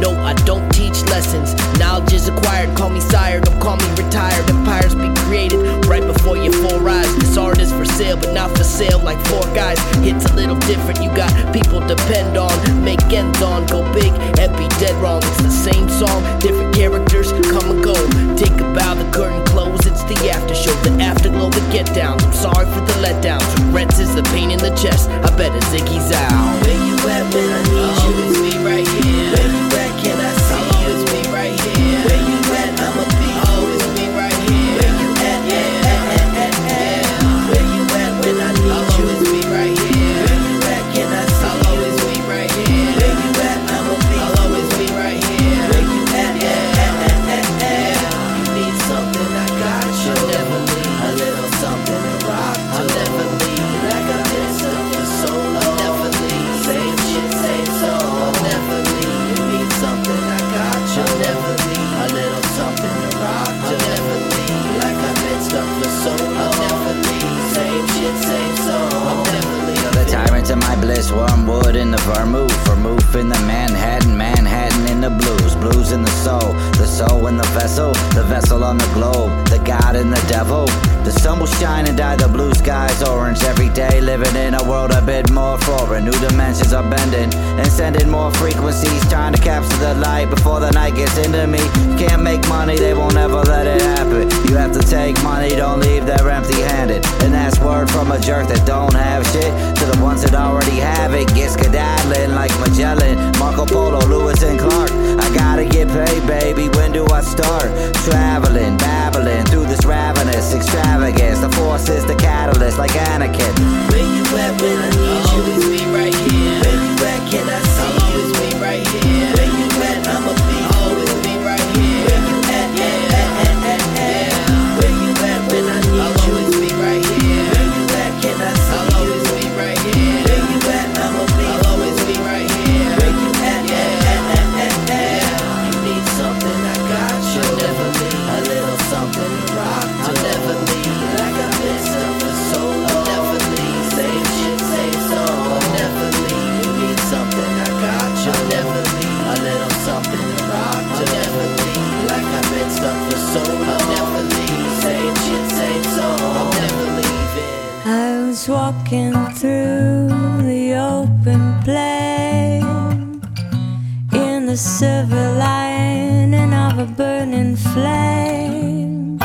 No, I don't teach lessons. Knowledge is acquired, call me sire, don't call me retired. Empires be created right before your four eyes. This art is for sale, but not for sale like Four Guys. It's a little different, you got people depend on. Make ends on, go big and be dead wrong. It's the same song, different characters come and go. Take a bow, the curtain close, it's the after show. The afterglow, the get downs, I'm sorry for the letdowns. Regrets is the pain in the chest, I better Ziggy's out. Where you at, man? I need you, it's me right here. Where you at? Can I see I'll always you? Be right here. Where you at? I'ma be always be right here. Where you at? Where you at when I need I'll you? I'll always be right here. Where you at? Can I see I'll you? Always be right here. Where you at? I'ma be I'll always be right here. Where you at? You need something, I got you. I'll never leave. A little something to rock. I'll never leave. I got this stuff for so long. I'll never leave. Same shit, same soul. I'll never leave. Something I got you. I'll never leave. A little something to rock. I'll never leave. Like I've been stuck for so long. I'll never leave. Same shit, same song. I'll never leave. The tyrants in my bliss, warm wood in the vermouth. Vermouth in the Manhattan, Manhattan in the blues. Blues in the soul in the vessel on the globe. The God and the devil. The sun will shine and dye the blue skies orange. Every day living in a world a bit more foreign. New dimensions are bending and sending more frequencies. Trying to capture the light before the night gets into me. Can't make money, they won't ever let it happen. You have to take money, don't leave there empty-handed. And that's word from a jerk that don't have shit. To the ones that already have it, get skedaddling like Magellan, Marco Polo, Lewis and Clark. I gotta get paid, baby, when do I start? Traveling, babbling through this ravenous extravagance. The force is the catalyst, like Anakin. Where you at when I need you? Always be right here. Where you at? Can I see I'll always you? Always be right here. Where you at? I'ma be always be right here. Where you at? Where you at when I need I'll you? Always be right here. Where you at? Can I see I'll you? Always be right here. Where you at? I'ma be I'll always be right here. Where you at? blame in the silver lining of a burning flame.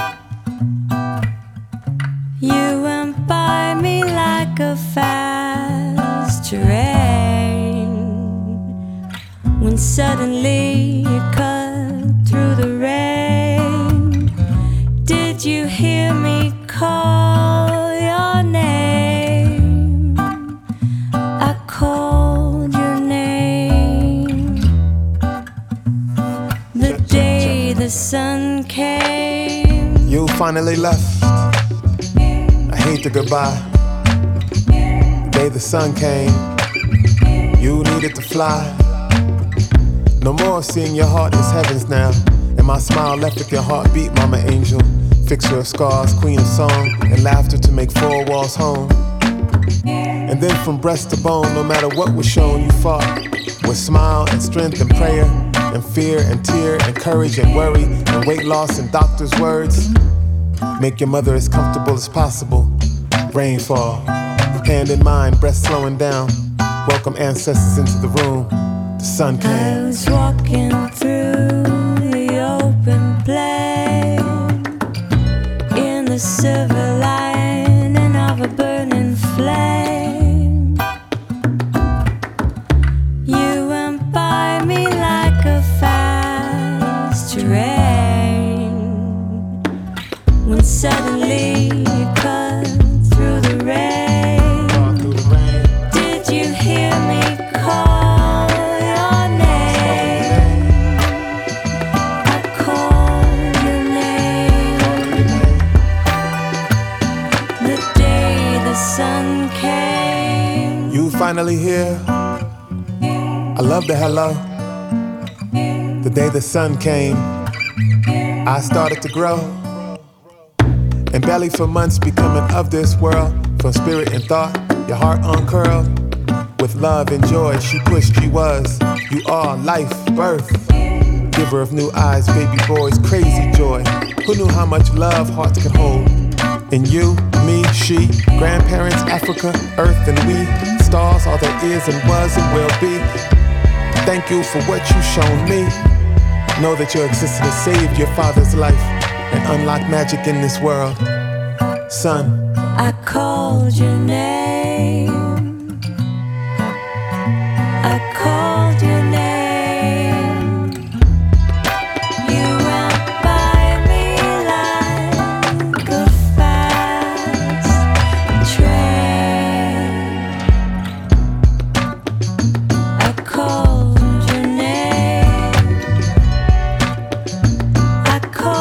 You went by me like a fast train when suddenly you cut through the rain. Did you hear me call? The sun came. You finally left. I hate the goodbye. The day the sun came, you needed to fly. No more seeing your heart as heavens now. And my smile left with your heartbeat, mama angel. Fixer of scars, queen of song, and laughter to make four walls home. And then from breast to bone, no matter what was shown, you fought with smile and strength and prayer. And fear and tear and courage and worry and weight loss and doctor's words. Make your mother as comfortable as possible. Rainfall, hand in mind, breath slowing down. Welcome ancestors into the room. The sun came. I was walking through the open plain in the silver lining of a burning flame. Suddenly you cut through the rain. Did you hear me call your name? I called your name. The day the sun came. You finally here. I love the hello. The day the sun came, I started to grow. And barely for months becoming of this world. From spirit and thought, your heart uncurled. With love and joy, she pushed, she was. You are life, birth. Giver of new eyes, baby boys, crazy joy. Who knew how much love hearts could hold? And you, me, she, grandparents, Africa, earth and we. Stars, all there is and was and will be. Thank you for what you've shown me. Know that your existence saved your father's life and unlock magic in this world. Son, I called your name. I called your name. You went by me like a fast train. I called your name. I called.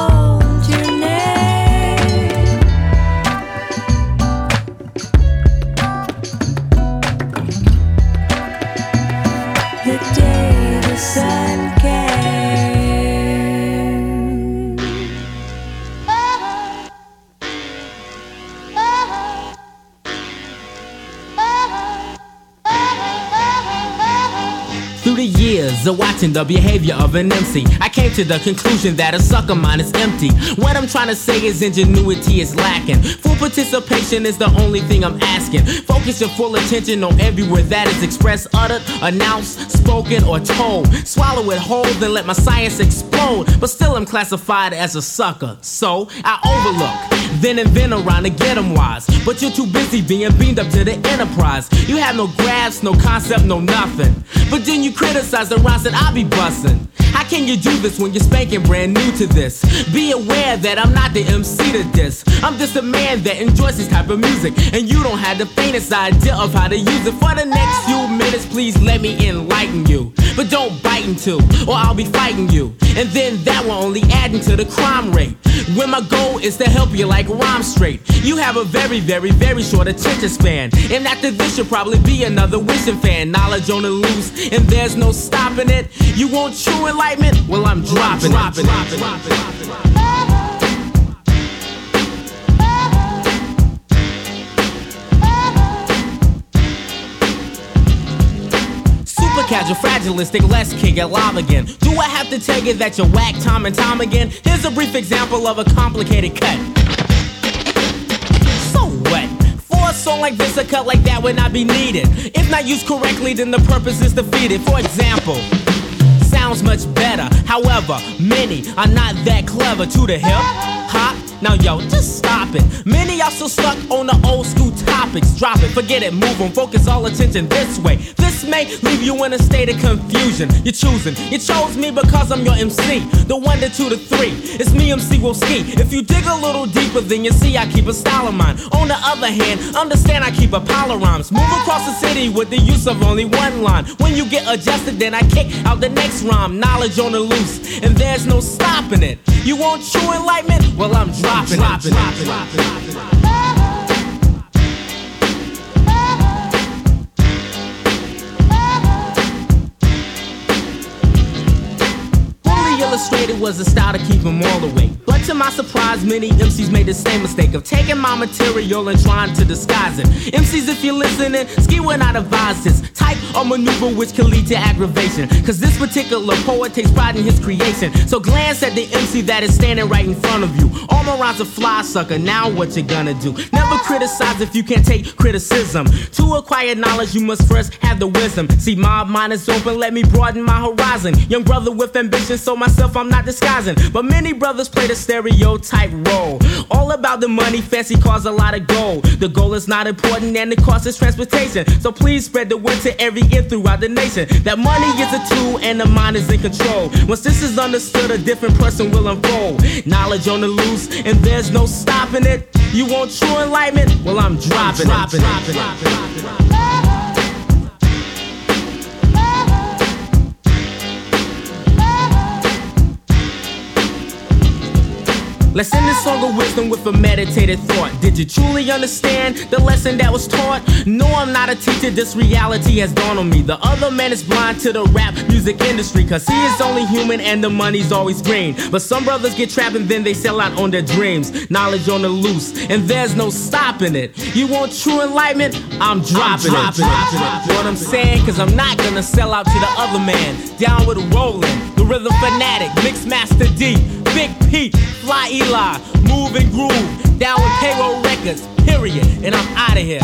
Of watching the behavior of an MC, I came to the conclusion that a sucker mind is empty. What I'm trying to say is ingenuity is lacking. Full participation is the only thing I'm asking. Focus your full attention on every word that is expressed, uttered, announced, spoken, or told. Swallow it whole, then let my science explode. But still I'm classified as a sucker, so I overlook, then invent around to get 'em wise. But you're too busy being beamed up to the enterprise. You have no grasp, no concept, no nothing. But then you criticize the rhymes that I be bustin'. How can you do this when you're spanking brand new to this? Be aware that I'm not the MC to this. I'm just a man that enjoys this type of music, and you don't have the faintest idea of how to use it. For the next few minutes, please let me enlighten you. But don't bite into, or I'll be fighting you. And then that will only add into the crime rate, when my goal is to help you like rhyme straight. You have a very, very, very short attention span, and after this you'll probably be another wishing fan. Knowledge on the loose, and there's no stopping it. You want true enlightenment? Well, I'm dropping it. Casual, fragilistic, let's kick it live again. Do I have to tell you that you're whack time and time again? Here's a brief example of a complicated cut. So what? song like this or cut like that would not be needed. If not used correctly, then the purpose is defeated. For example, sounds much better. However, many are not that clever. To the hip hop. Now yo, just stop it. Many y'all still stuck on the old school topics. Drop it, forget it, move on, focus all attention this way. This may leave you in a state of confusion. You're choosing, you chose me because I'm your MC. The one, the two, the three, it's me MC Will Ski. If you dig a little deeper, then you see I keep a style of mine. On the other hand, understand I keep a pile of rhymes. Move across the city with the use of only one line. When you get adjusted, then I kick out the next rhyme. Knowledge on the loose, and there's no stopping it. You want true enlightenment? Well, I'm dropping it. Illustrated was the style to keep them all awake. But to my surprise, many MCs made the same mistake of taking my material and trying to disguise it. MCs, if you're listening, ski when I devise this type of maneuver which can lead to aggravation. Cause this particular poet takes pride in his creation. So glance at the MC that is standing right in front of you. All my rhymes are fly, sucker, now what you gonna do? Never criticize if you can't take criticism. To acquire knowledge, you must first have the wisdom. See, my mind is open, let me broaden my horizon. Young brother with ambition, so myself I'm not disguising. But many brothers play the stereotype role. All about the money, fancy cars, a lot of gold. The goal is not important and the cost is transportation. So please spread the word to every ear throughout the nation. That money is a tool and the mind is in control. Once this is understood, a different person will unfold. Knowledge on the loose and there's no stopping it. You want true enlightenment? Well, I'm dropping it. Let's end this song of wisdom with a meditated thought. Did you truly understand the lesson that was taught? No, I'm not a teacher, this reality has dawned on me. The other man is blind to the rap music industry, cause he is only human and the money's always green. But some brothers get trapped and then they sell out on their dreams. Knowledge on the loose, and there's no stopping it. You want true enlightenment? I'm dropping it. What I'm saying, cause I'm not gonna sell out to the other man. Down with rolling, the rhythm fanatic, mixed master D, Big Pete, Fly Eli, Move and Groove, down with Payroll Records, period, and I'm out of here.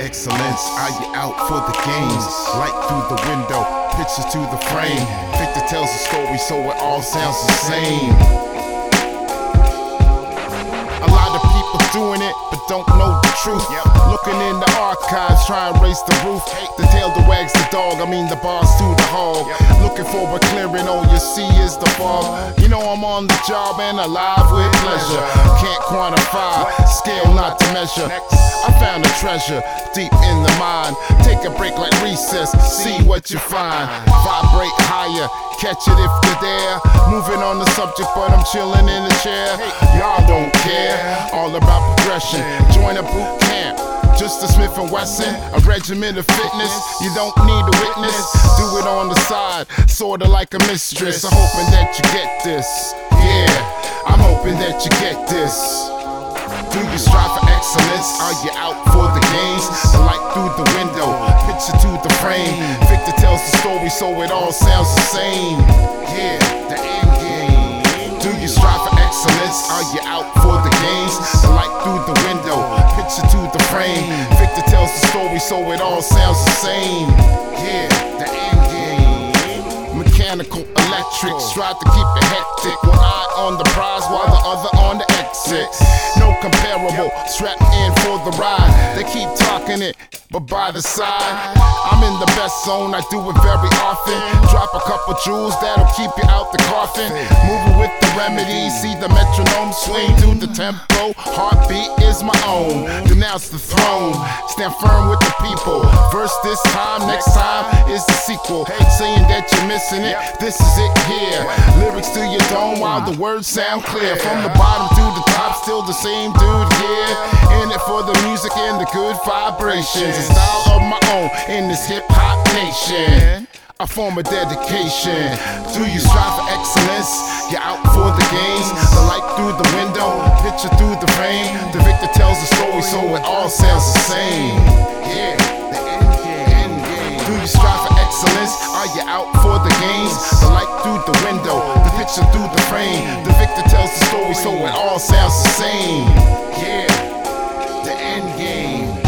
Excellence, are you out for the games? Light through the window, pictures to the frame. Victor tells a story so it all sounds the same. A lot of people doing it, but don't know the truth. Looking in the archives, trying to raise the roof. The tail that wags the dog, I mean the bars to the hog. Looking for a clearing, all you see is the fog. You know I'm on the job and alive with pleasure. Can't quantify, scale not to measure. I found a treasure deep in the mind. Take a break like recess, see what you find. Vibrate higher, catch it if you're there. Moving on the subject, but I'm chilling in the chair. Y'all don't care, all about progression. Join a boot camp, just a Smith & Wesson. A regimen of fitness, you don't need a witness. Do it on the side, sorta like a mistress. I'm hoping that you get this, yeah. I'm hoping that you get this. Do you strive for excellence? Are you out for the games? The light through the window, picture to the frame. Victor tells the story so it all sounds the same. Yeah, the end game. Do you strive for excellence? Are you out for the games? The light through the window, picture to the frame. Victor tells the story so it all sounds the same. Yeah, the end game. Mechanical electric, strive to keep it hectic. One eye on the prize while the other on the exit. No comparable, strapped in for the ride. They keep talking it, but by the side I'm in the best zone, I do it very often. Drop a couple jewels, that'll keep you out the coffin. Moving with the remedy, see the metronome swing to the tempo, heartbeat is my own. Denounce the throne, stand firm with the people. Verse this time, next time is the sequel. Saying that you're missing it, this is it here. Lyrics to your tone while the words sound clear. From the bottom to the top, still the same dude here. In it for the music and the good vibrations. A style of my own in this hip-hop nation. I form a dedication. Do you strive for excellence? You're out for the gains. The light through the window, picture through the rain. The victor tells the story, so it all sounds the same. Yeah, the endgame. Do you strive for excellence? Are you out for the gains? The light through the window, the picture through the rain. The victor tells the story, so it all sounds the same. Yeah, the endgame.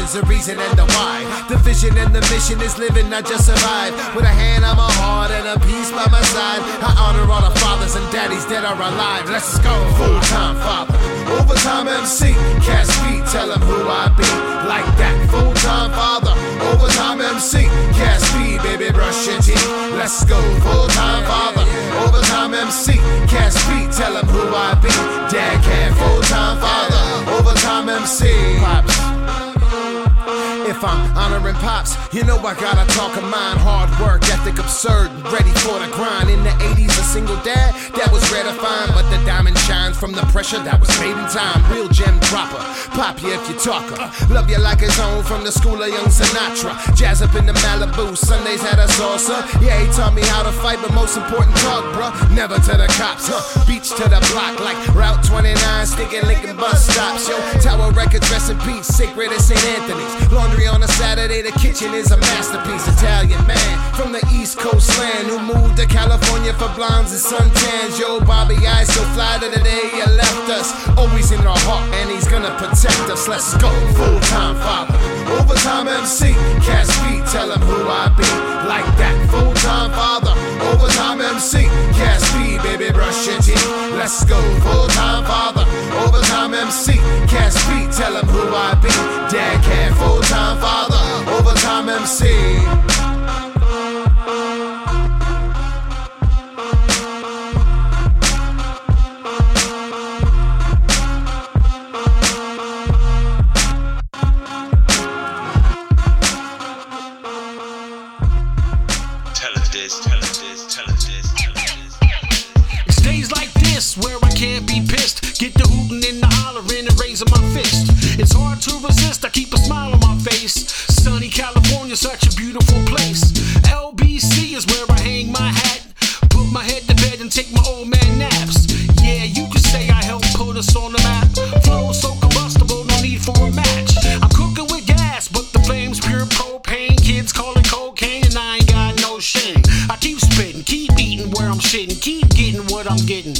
The reason and the why, the vision and the mission is living, not just survive. With a hand on my heart and a peace by my side, I honor all the fathers and daddies that are alive. Let's go. Full-time father, overtime MC, cash beat, tell him who I be. Like that. Full-time father, overtime MC, cash beat, baby, brush your teeth. Let's go. Full-time father, overtime MC, cash beat, tell him who I be. Dad can't. Full-time father, overtime MC. Pops. If I'm honoring Pops, you know I gotta talk of mine. Hard work, ethic absurd, ready for the grind. In the 80s, a single dad, that was rare to find. But the diamond shines from the pressure that was made in time. Real gem dropper, pop you if you talker. Love you like his own from the school of young Sinatra. Jazz up in the Malibu, Sundays had a salsa. Yeah, he taught me how to fight, but most important talk, bruh. Never to the cops, huh? Beach to the block, like Route 29, sticking Lincoln bus stops. Yo, Tower Records, rest in peace, sacred at St. Anthony's. Laundry on a Saturday, the kitchen is a masterpiece. Italian man from the East Coast land who moved to California for blondes and suntans. Yo, Bobby, I so fly to the day you left us. Always in our heart, and he's gonna protect us. Let's go. Full-time father, overtime MC, cash beat, tell him who I be. Like that. Full-time father, overtime MC, cash beat, baby, brush your teeth. Let's go. Full-time father, overtime MC, cash beat, tell him who I be. Dad can't. Full-time father, overtime MC. Tell it this. It's days like this where I can't be pissed. Get the hooting and the hollering and raising my fist. It's hard to resist, I keep a smile on my face. Sunny California, such a beautiful place. LBC is where I hang my hat. Put my head to bed and take my old man naps. Yeah, you could say I helped put us on the map. Flow so combustible, no need for a match. I'm cooking with gas, but the flame's pure propane. Kids call it cocaine and I ain't got no shame. I keep spitting, keep eating where I'm shitting. Keep getting what I'm getting.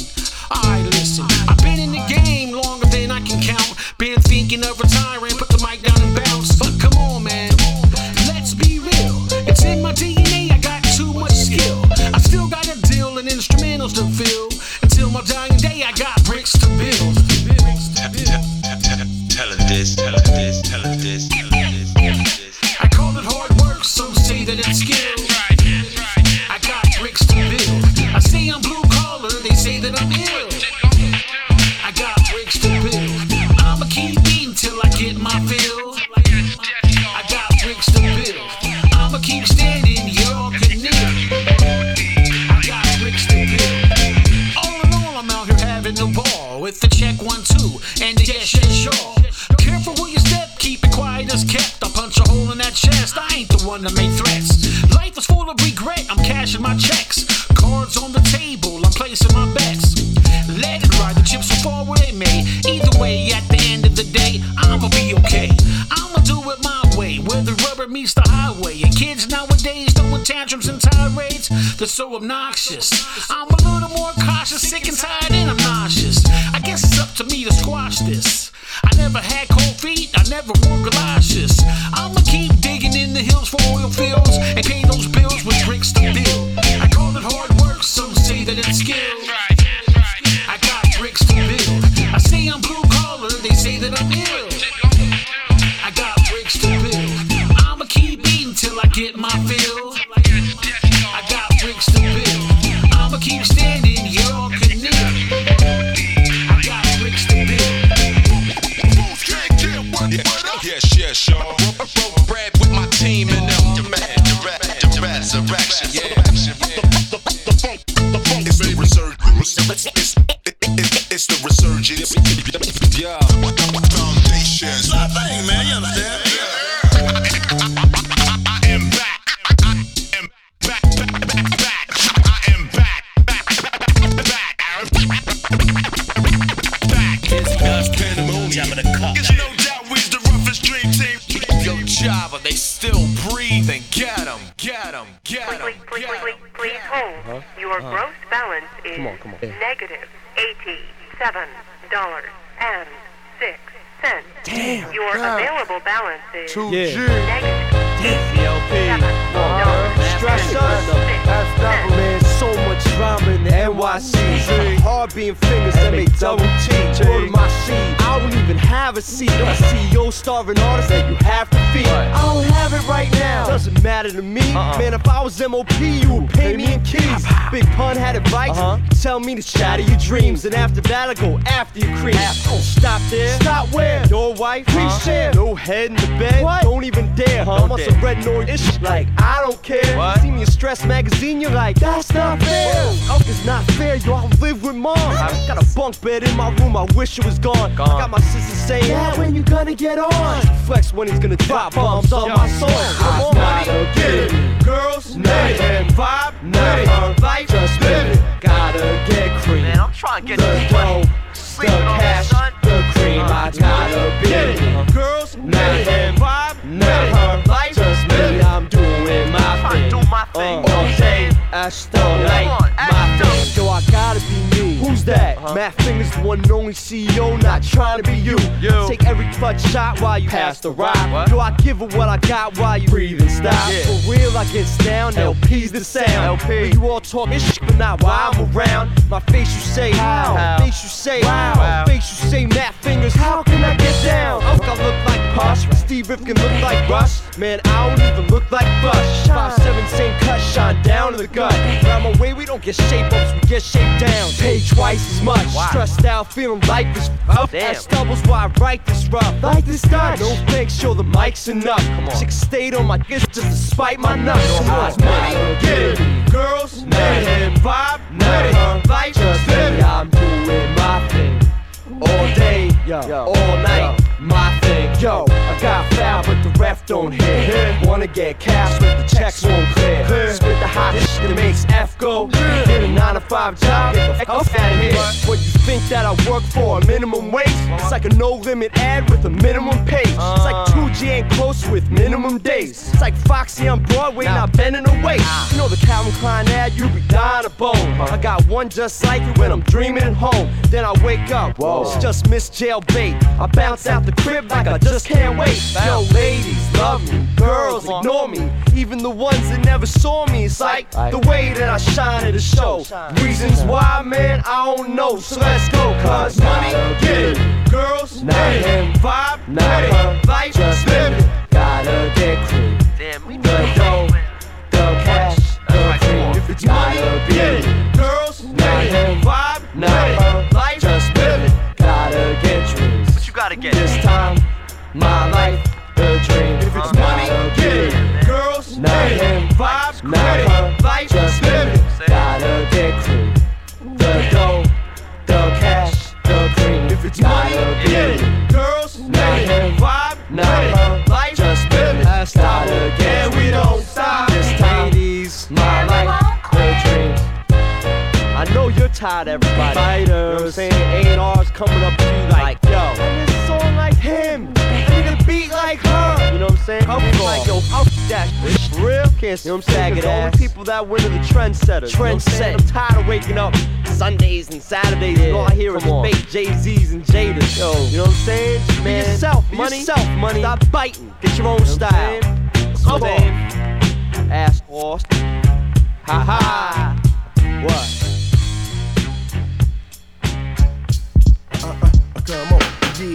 Alright, listen, I've been in the game longer than I can count. Been thinking of retiring, put the mic down and bounce. But come on, man, let's be real. It's in my DNA, I got too much skill. I still got a deal and instrumentals to fill. Until my dying day, I got bricks to build. time to make threats. Life is full of regret, I'm cashing my checks. Cards on the table, I'm placing my bets. Let it ride, the chips will fall where they may. Either way, at the end of the day, I'ma be okay. I'ma do it my way, where the rubber meets the highway. And kids nowadays throwing tantrums and tirades, they're so obnoxious. I'm a little more cautious, sick and tired, and I'm nauseous. I guess it's up to me to squash this. I never had cold feet, I never wore galoshes. I'ma keep digging in the hills for oil fields and pay those bills with bricks to build. I call it hard work, some say that it's skill. $87.06. Damn. Your available balance is $2. So much drama in the NYC. Hard being fingers, MATT. Word my seed. I don't even have a seat. I'm a CEO starving artist that you have to feed. I don't have it right now. Doesn't matter to me. Man, if I was MOP, you would pay me in keys. Big Pun had advice. Tell me to shatter your dreams. And after that, I go after your crease. Stop there. Stop where? Your wife. Share. No head in the bed. What? Don't even dare. I must have read no issue. Like, I don't care. What? See me in Stress magazine. You're like, that's not fair. Oh, it's not fair. Yo, I live with mom. I got a bunk bed in my room. I wish it was gone. I got my sister saying, Dad, when you gonna get on? Flex when he's gonna drop bombs on my soul. Come on, gotta get it. Girls, night and vibe, night. Life, just living. Gotta get cream. Man, I'm trying to get the dough, the cash, the cream. I gotta be it. Girls, night and vibe, night. Life, just living. I'm doing my thing. All day, Ashton, like my thing. Yo, I gotta be new. Who's that? Matt Fingers, the one and only CEO, not trying to be you. Take every clutch shot while you pass the ride. Yo, I give it what I got while you breathe and stop. For real, I get down, LP's the sound. LP. You all talking shit, but not while I'm around. My face you say, how? Face you say, wow. Face you say, Matt Fingers, how can I get down? I look like Posh, Steve Rifkin look like Rush. Man, I don't even look like Rush. 5'7", same cut, shine down to the gut. Around my way, we don't get shape-ups, we get shape-downs. Pay twice as much, stressed out, feeling life is rough. I stubble's why I write this rough. Like this Dutch. No thanks, show the mic's enough. Chicks stayed on my kiss just to spite my nuts. Money, get it. Girls, man, vibe, nutty. Life, just living. I'm doing my thing. All day, all night, my thing. Yo, I got foul, but the ref don't hit. Wanna get cash, but the checks won't clear. Spit the hot shit that makes F go. Get a 9-to-5 job, get the fuck out of here. What you think that I work for, a minimum wage? It's like a no-limit ad with a minimum page. It's like 2G ain't close with minimum days. It's like Foxy on Broadway, not bending the waist. You know the Calvin Klein ad, you be dying to bone. I got one just like it when I'm dreaming at home. Then I wake up, it's just Miss Jailbait. I bounce out the crib like I just can't wait. Yo, ladies love me, girls ignore me. Even the ones that never saw me. It's like the way that I shine at a show. Reasons why, man, I don't know. So let's go, cause money, get it. Girls, night and vibe, night. Life, just living. Gotta get cream. The dough, the cash, the cream. If it's money, get it. Girls, night and vibe, night. Life, just living. Gotta get dreams. But you gotta get this time, my life, the dream. If it's money, get it. Girls, night and vibes, night. Life, just living. Gotta get cream. The dough, the cash, the cream. If it's money, get it. Girls, night and vibe, night. Life, just living. Gotta get. We don't. tired, everybody. Fighters, you know what I'm saying? A&R's coming up to you like, yo, and this song like him. I need a beat like her. You know what I'm saying? I'm like, yo, I'll that shit real. Can't you know what I'm saying? It's only people that win are the trendsetters. Trendset. You know I'm tired of waking up Sundays and Saturdays, and all I hear is fake Jay-Z's and Jada's. Yo, you know what I'm saying? Man, be yourself, money. Stop biting. Get your own style. Come on. Ass horse. Ha ha. What? Come on.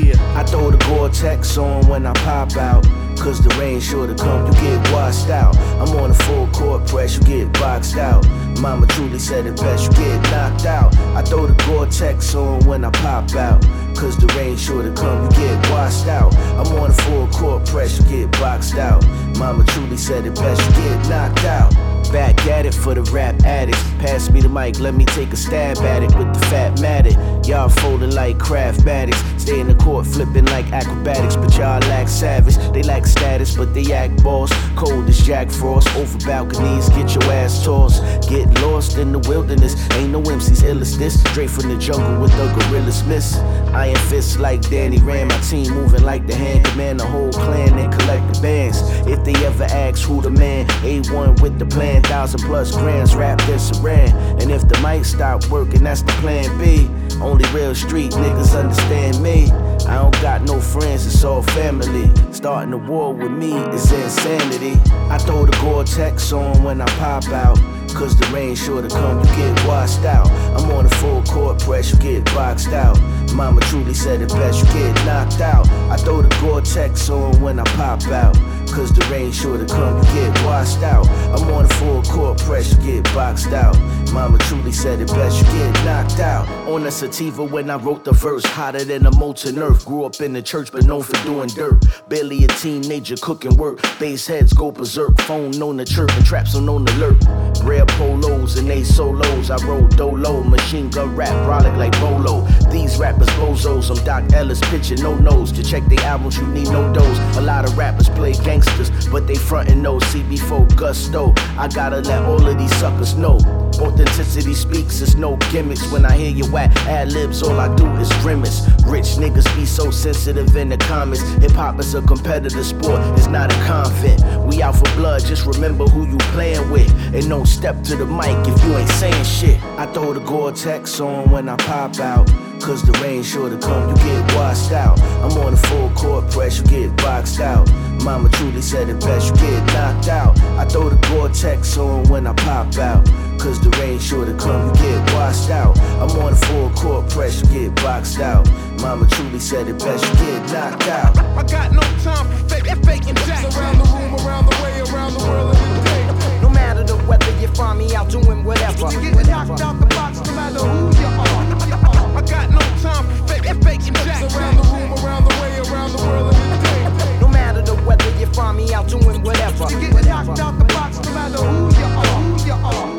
Yeah. I throw the Gore-Tex on when I pop out, cause the rain sure to come, you get washed out. I'm on a full court press, you get boxed out. Mama truly said it best, you get knocked out. I throw the Gore-Tex on when I pop out, cause the rain sure to come, you get washed out. I'm on a full court press, you get boxed out. Mama truly said it best, you get knocked out. Back at it for the rap addicts. Pass me the mic, let me take a stab at it with the fat matted. Y'all folding like craft baddies. Stay in the court flipping like acrobatics, but y'all lack savage. They lack status, but they act boss. Cold as Jack Frost. Over balconies, get your ass tossed. Get lost in the wilderness. Ain't no MC's ill as this. Straight from the jungle with the gorillas miss. Iron fists like Danny Rand. My team moving like the hand command. The whole clan and collect the bands. If they ever ask who the man, A1 with the plan. 1,000+ grams wrapped in saran. And if the mic stop working, that's the plan B. Only real street niggas understand me. I don't got no friends, it's all family. Starting a war with me is insanity. I throw the Gore-Tex on when I pop out, cause the rain sure to come, you get washed out. I'm on a full court press, you get boxed out. Mama truly said it best, you get knocked out. I throw the Gore-Tex on when I pop out, cause the rain sure to come, you get washed out. I'm on a full court press, you get boxed out. Mama truly said it best, you get knocked out. On a sativa when I wrote the verse, hotter than a molten earth. Grew up in the church but known for doing dirt. Barely a teenager cooking work. Bass heads go berserk, phone on the chirp and traps on alert. Rare polos and they solos, I roll dolo. Machine gun rap, brolic like Bolo. These rappers bozos, I'm Doc Ellis pitching no nose. To check they albums you need no dose. A lot of rappers play gangsters, but they frontin' no CB4 gusto. I gotta let all of these suckers know authenticity speaks, it's no gimmicks. When I hear you whack ad-libs, all I do is grimace. Rich niggas be so sensitive in the comments. Hip-hop is a competitive sport, it's not a convent. We out for blood, just remember who you playing with. And don't step to the mic if you ain't saying shit. I throw the Gore-Tex on when I pop out, cause the rain sure to come, you get washed out. I'm on a full court press, you get boxed out. Mama truly said it best, you get knocked out. I throw the Gore-Tex on when I pop out, cause the rain sure to come, you get washed out. I'm on a full court press, you get boxed out. Mama truly said it best, you get knocked out. I got no time for faking jacks. Around the room, around the way, around the world and the day. No matter the weather, you find me out doing whatever. You get knocked out the box, no matter who you are. I got no time for faking jacks. Around the room, around the way, around the world and the day. No matter the weather, you find me out doing whatever. You get knocked out the box, no matter who you are. Who you are.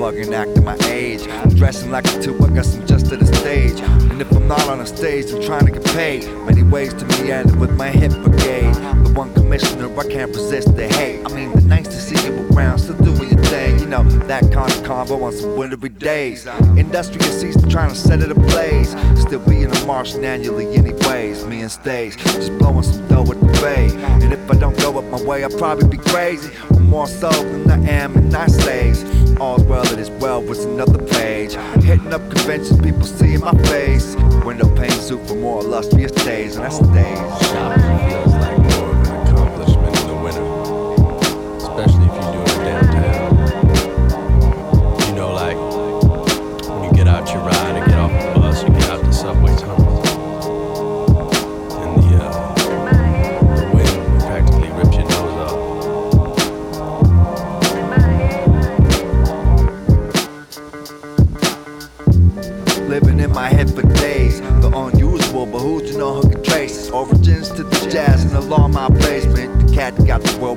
Bugging, acting my age. I'm dressing like a two, I guess I'm just at a stage. And if I'm not on a stage, I'm trying to get paid. Many ways to me ended with my hip brigade. The one commissioner, I can't resist the hate. I mean, the nice to see you around, still doing your thing. You know, that kind of combo on some wintry days. Industrial season, trying to set it ablaze. Still being a Martian annually anyways. Me and Stays, just blowing some dough at the bay. And if I don't go up my way, I'll probably be crazy. Or more so than I am in nice days. All's well that is well was another page. Hitting up conventions, people seeing my face. Window pane suit for more illustrious days, and I stay. Shopping feels like more of an accomplishment in the winter, especially if you do it downtown. You know, like when you get out your ride and get off the bus, you get out the subway tunnels, and the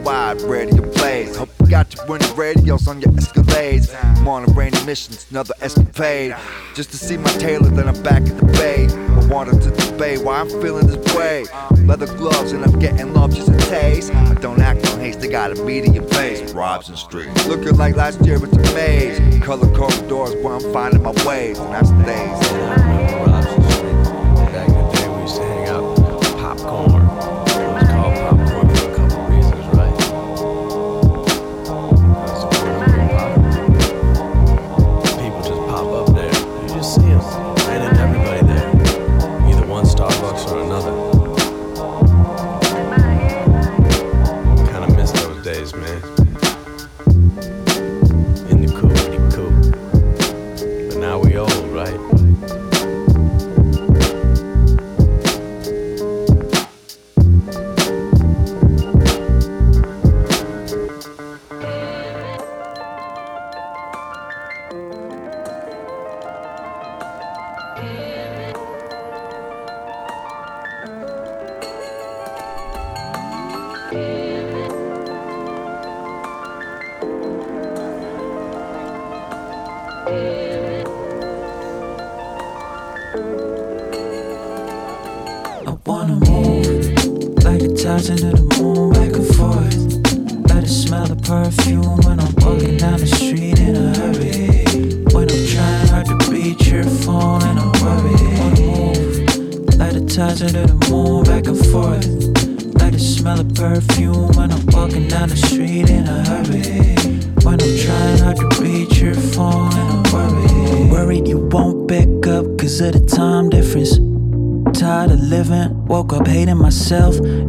wide, ready to blaze. Hope you got your window radios on your Escalades. I'm on a rainy mission, another escapade. Just to see my tailor, then I'm back at the bay. I wanted to debate why I'm feeling this way. Leather gloves and I'm getting love just a taste. I don't act on haste, they got a medium face. Robson Street, looking like last year with the maze. Color corridors where I'm finding my ways, and that's the days. Robson Street, back in the day we used to hang out, popcorn.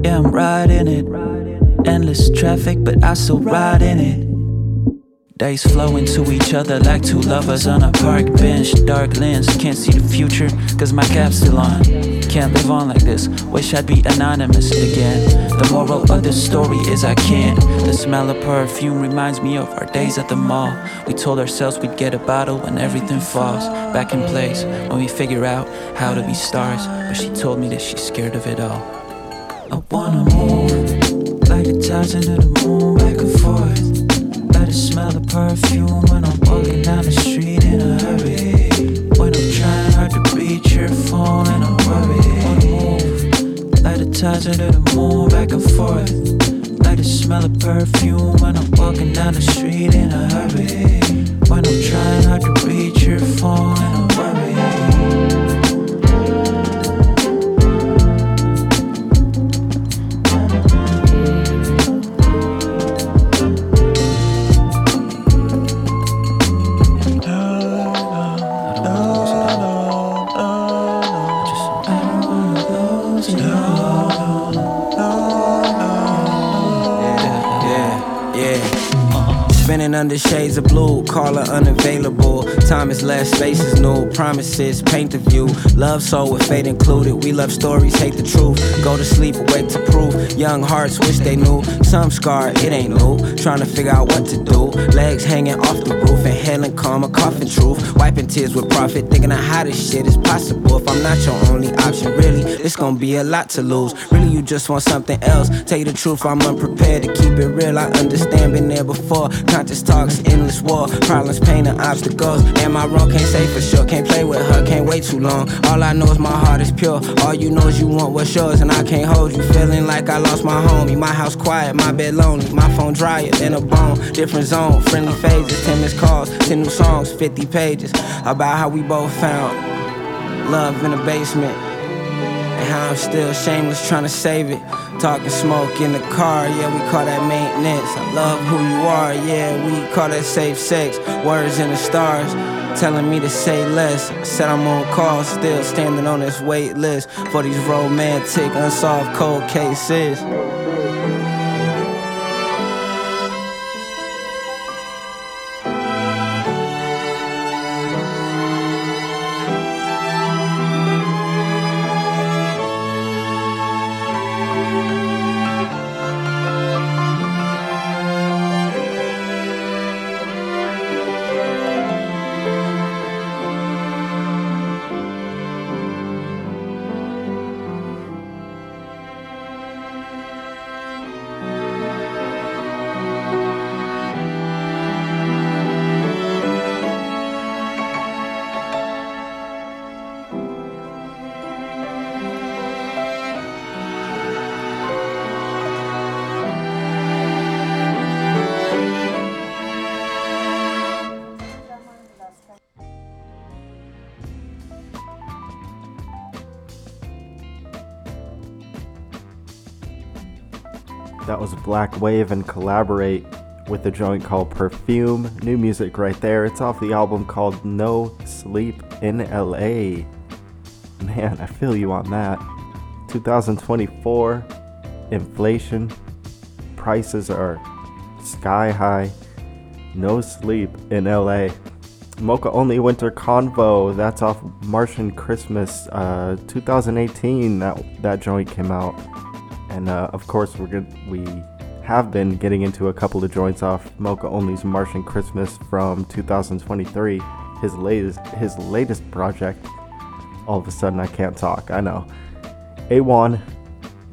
Yeah, I'm riding it. Endless traffic, but I still ride in it. Days flow into each other like two lovers on a park bench. Dark lens, can't see the future, cause my cap's still on. Can't live on like this, wish I'd be anonymous again. The moral of this story is I can't. The smell of perfume reminds me of our days at the mall. We told ourselves we'd get a bottle when everything falls back in place, when we figure out how to be stars. But she told me that she's scared of it all. I wanna move like the tides into the moon, back and forth. Let it smell the perfume when I'm walking down the street in a hurry. When I'm trying hard to be cheerful and I'm worried. I wanna move like the tides into the moon, back and forth. Let it smell the perfume when I'm walking down the street in a hurry. When I'm trying hard to be cheerful and I'm worried. Under shades of blue, caller unavailable. Time is less, space is new. Promises paint the view. Love soul with fate included. We love stories, hate the truth. Go to sleep, awake to proof. Young hearts wish they knew. Some scarred, it ain't new. Trying to figure out what to do. Legs hanging off the roof. Inhaling karma, coughing truth. Wiping tears with profit. Thinking of how this shit is possible. If I'm not your only option, really, it's gonna be a lot to lose. Really, you just want something else. Tell you the truth, I'm unprepared to keep it real. I understand, been there before. Conscious talks, endless war, problems, pain, and obstacles. Am I wrong? Can't say for sure. Can't play with her, can't wait too long. All I know is my heart is pure. All you know is you want what's yours, and I can't hold you. Feeling like I lost my homie. My house quiet, my bed lonely. My phone drier than a bone. Different zone, friendly phases. 10 missed calls, 10 new songs, 50 pages about how we both found love in the basement and how I'm still shameless trying to save it. Talking smoke in the car, yeah, we call that maintenance. I love who you are, yeah, we call that safe sex. Words in the stars, telling me to say less. Said I'm on call, still standing on this wait list for these romantic, unsolved cold cases. Miles Black Wave and collaborate with a joint called Perfume. New music right there. It's off the album called No Sleep in LA. Man, I feel you on that. 2024, inflation, prices are sky high. No Sleep in LA. Mocha Only Winter Convo, that's off Martian Christmas, 2018, that joint came out. And of course we have been getting into a couple of joints off Mocha Only's Martian Christmas from 2023, his latest project. All of a sudden I can't talk, I know. A1,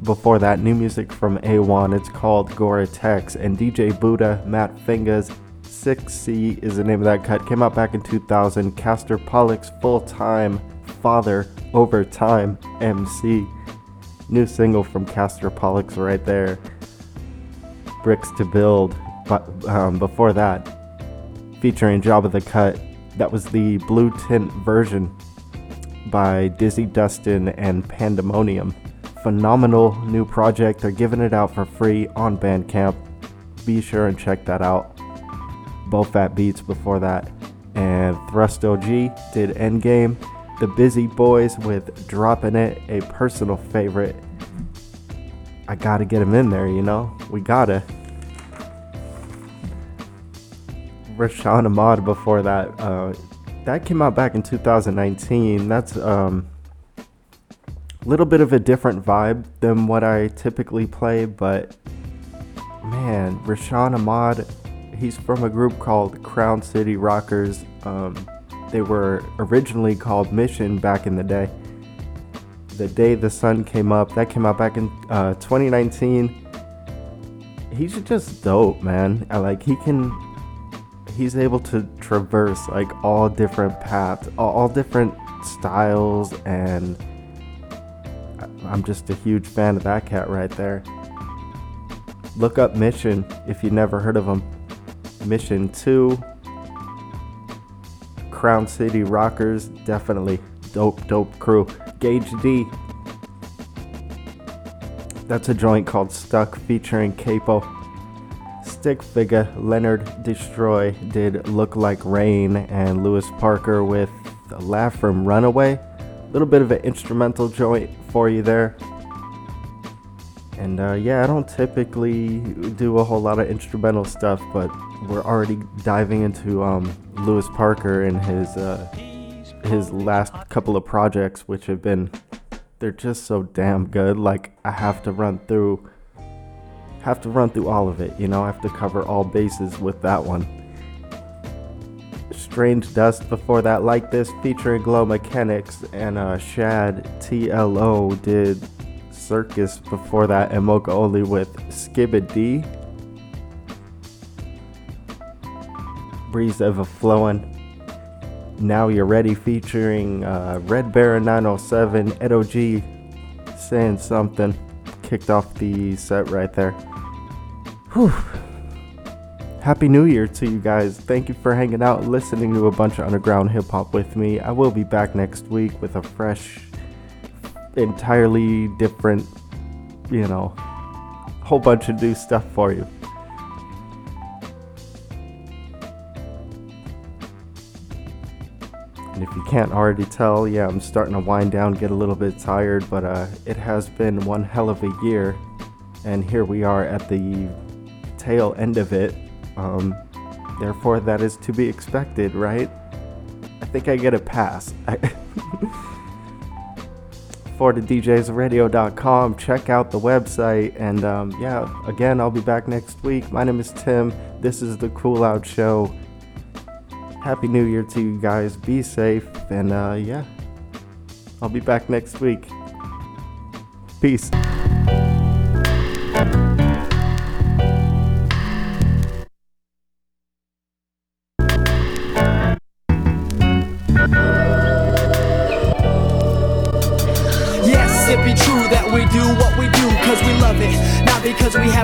before that, new music from A1, it's called Gore-Tex, and DJ Buddha, Matt Fingers, 6C is the name of that cut. Came out back in 2000. Castor Pollux, Full-Time Father, Overtime MC. New single from Castor Pollux right there. Bricks to Build. But before that, featuring Jabba the Cut. That was the Blue Tint version by Dizzy Dustin and Pandemonium. Phenomenal new project. They're giving it out for free on Bandcamp. Be sure and check that out. Bofat Beats before that, and Thrust OG did Endgame. The Busy Boys with Dropping It, a personal favorite. I gotta get him in there, you know? We gotta. Rashawn Ahmad before that. That came out back in 2019. That's a little bit of a different vibe than what I typically play, but man, Rashawn Ahmad. He's from a group called Crown City Rockers. They were originally called Mission back in the day. The Day the Sun Came Up, that came out back in 2019. He's just dope, man. Like he's able to traverse like all different paths, all different styles, and I'm just a huge fan of that cat right there. Look up Mission if you never heard of him. Mission 2, Crown City Rockers, definitely dope crew. Gage D, that's a joint called Stuck featuring Capo. Stick Figure, Leonard Destroy did Look Like Rain, and Lewis Parker with a Laugh from Runaway. A little bit of an instrumental joint for you there. And yeah, I don't typically do a whole lot of instrumental stuff, but we're already diving into Lewis Parker and his last couple of projects, which have been, they're just so damn good. Like I have to run through all of it, you know. I have to cover all bases with that one. Strange Dust before that, Like This featuring Glow Mechanics, and Shad TLO did Circus before that, and Mocha Only with Skibba D. Breeze Ever Flowing, Now You're Ready featuring Red Baron 907, Ed O.G., Saying Something, kicked off the set right there. Whew. Happy New Year to you guys. Thank you for hanging out, listening to a bunch of underground hip hop with me. I will be back next week with a fresh, entirely different, you know, whole bunch of new stuff for you. And if you can't already tell, yeah, I'm starting to wind down, get a little bit tired, but it has been one hell of a year, and here we are at the tail end of it. Therefore, that is to be expected, right? I think I get a pass. Forward to djsradio.com, check out the website, and yeah, again, I'll be back next week. My name is Tim. This is the Cool Out Show. Happy New Year to you guys. Be safe, and yeah, I'll be back next week. Peace.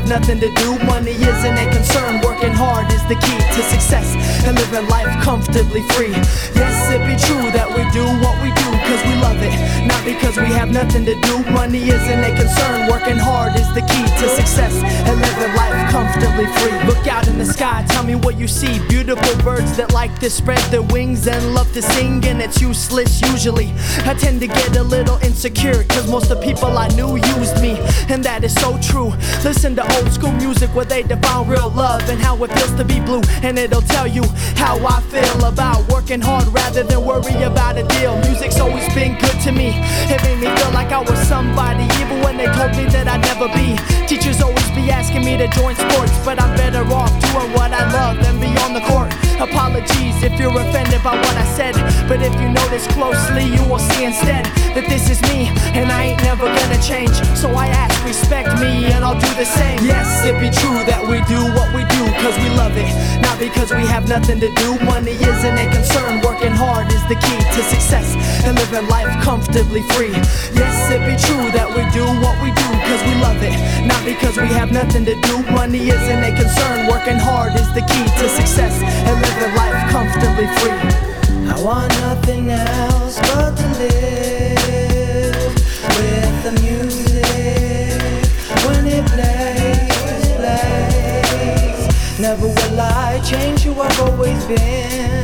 Nothing to do, money isn't a concern, working hard is the the key to success and living life comfortably free. Yes, it be true that we do what we do because we love it, not because we have nothing to do. Money isn't a concern, working hard is the key to success and living life comfortably free. Look out in the sky, tell me what you see. Beautiful birds that like to spread their wings and love to sing, and it's useless usually. I tend to get a little insecure because most of the people I knew used me, and that is so true. Listen to old school music where they define real love and how it feels to be blue, and it'll tell you how I feel about working hard rather than worry about a deal. Music's always been good to me. It made me feel like I was somebody even when they told me that I'd never be. Teachers always be asking me to join sports, but I'm better off doing what I love than be on the court. Apologies if you're offended by what I said, but if you notice closely you will see instead that this is me and I ain't never gonna change. So I ask, respect me and I'll do the same. Yes, it be true that we do what we do cause we love it, not because we have nothing to do. Money isn't a concern, working hard is the key to success and living life comfortably free. Yes, it be true that we do what we do cause we love it, not because we have nothing to do. Money isn't a concern, working hard is the key to success and living life comfortably free. I want nothing else but to live with the music when it plays. Never will I change who I've always been.